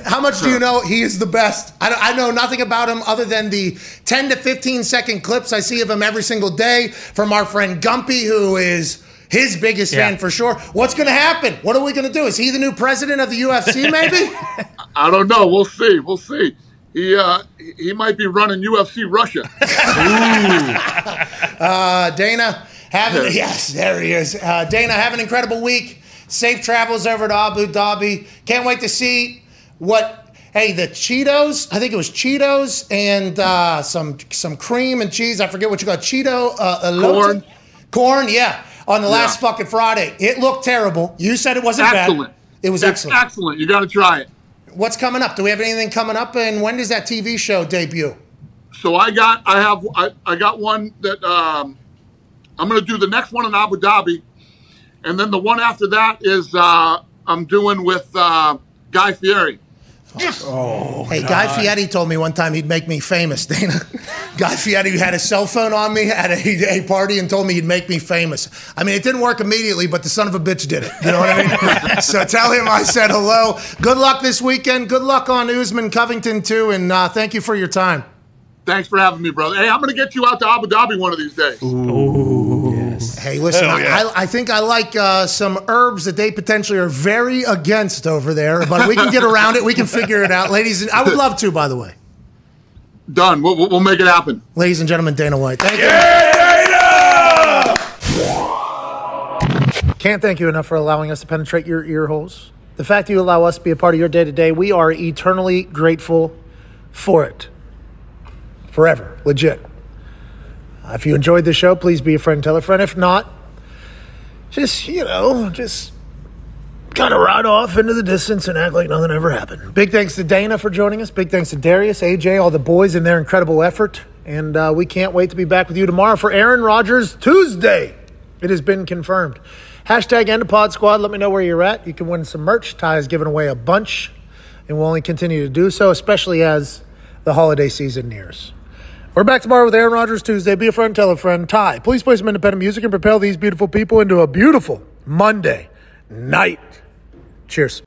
How much do you know he is the best? I, I know nothing about him other than the ten to fifteen second clips I see of him every single day from our friend Gumpy, who is his biggest yeah. fan for sure. What's going to happen? What are we going to do? Is he the new president of the U F C maybe? I don't know. We'll see. We'll see. He uh, he might be running U F C Russia. uh, Dana, have an, yes, there he is. Uh, Dana, have an incredible week. Safe travels over to Abu Dhabi. Can't wait to see what, hey, the Cheetos, I think it was Cheetos and uh, some some cream and cheese. I forget what you got. Cheeto. Uh, Corn. Corn, yeah. On the last yeah. fucking Friday. It looked terrible. You said it wasn't excellent. bad. It was it's excellent. excellent. You got to try it. What's coming up? Do we have anything coming up? And when does that T V show debut? So I got I have, I have I got one that um, I'm going to do the next one in Abu Dhabi. And then the one after that is uh, I'm doing with uh, Guy Fieri. Oh, hey, God. Guy Fieri told me one time he'd make me famous, Dana. Guy Fieri had his cell phone on me at a, a party and told me he'd make me famous. I mean, it didn't work immediately, but the son of a bitch did it. You know what I mean? So tell him I said hello. Good luck this weekend. Good luck on Usman Covington, too, and uh, thank you for your time. Thanks for having me, brother. Hey, I'm going to get you out to Abu Dhabi one of these days. Ooh. Ooh. Hey, listen, yeah. I, I think I like uh, some herbs that they potentially are very against over there, but we can get around it. We can figure it out. Ladies, I would love to, by the way. Done. We'll, we'll make it happen. Ladies and gentlemen, Dana White. Thank yeah, you. Dana! Can't thank you enough for allowing us to penetrate your ear holes. The fact that you allow us to be a part of your day-to-day, we are eternally grateful for it. Forever. Legit. Uh, if you enjoyed the show, please be a friend, tell a friend. If not, just, you know, just kind of ride off into the distance and act like nothing ever happened. Big thanks to Dana for joining us. Big thanks to Darius, A J, all the boys in their incredible effort. And uh, we can't wait to be back with you tomorrow for Aaron Rodgers Tuesday. It has been confirmed. Hashtag End of Pod Squad. Let me know where you're at. You can win some merch. Ty is giving away a bunch, and we'll only continue to do so, especially as the holiday season nears. We're back tomorrow with Aaron Rodgers Tuesday. Be a friend, tell a friend. Ty, please play some independent music and propel these beautiful people into a beautiful Monday night. Cheers.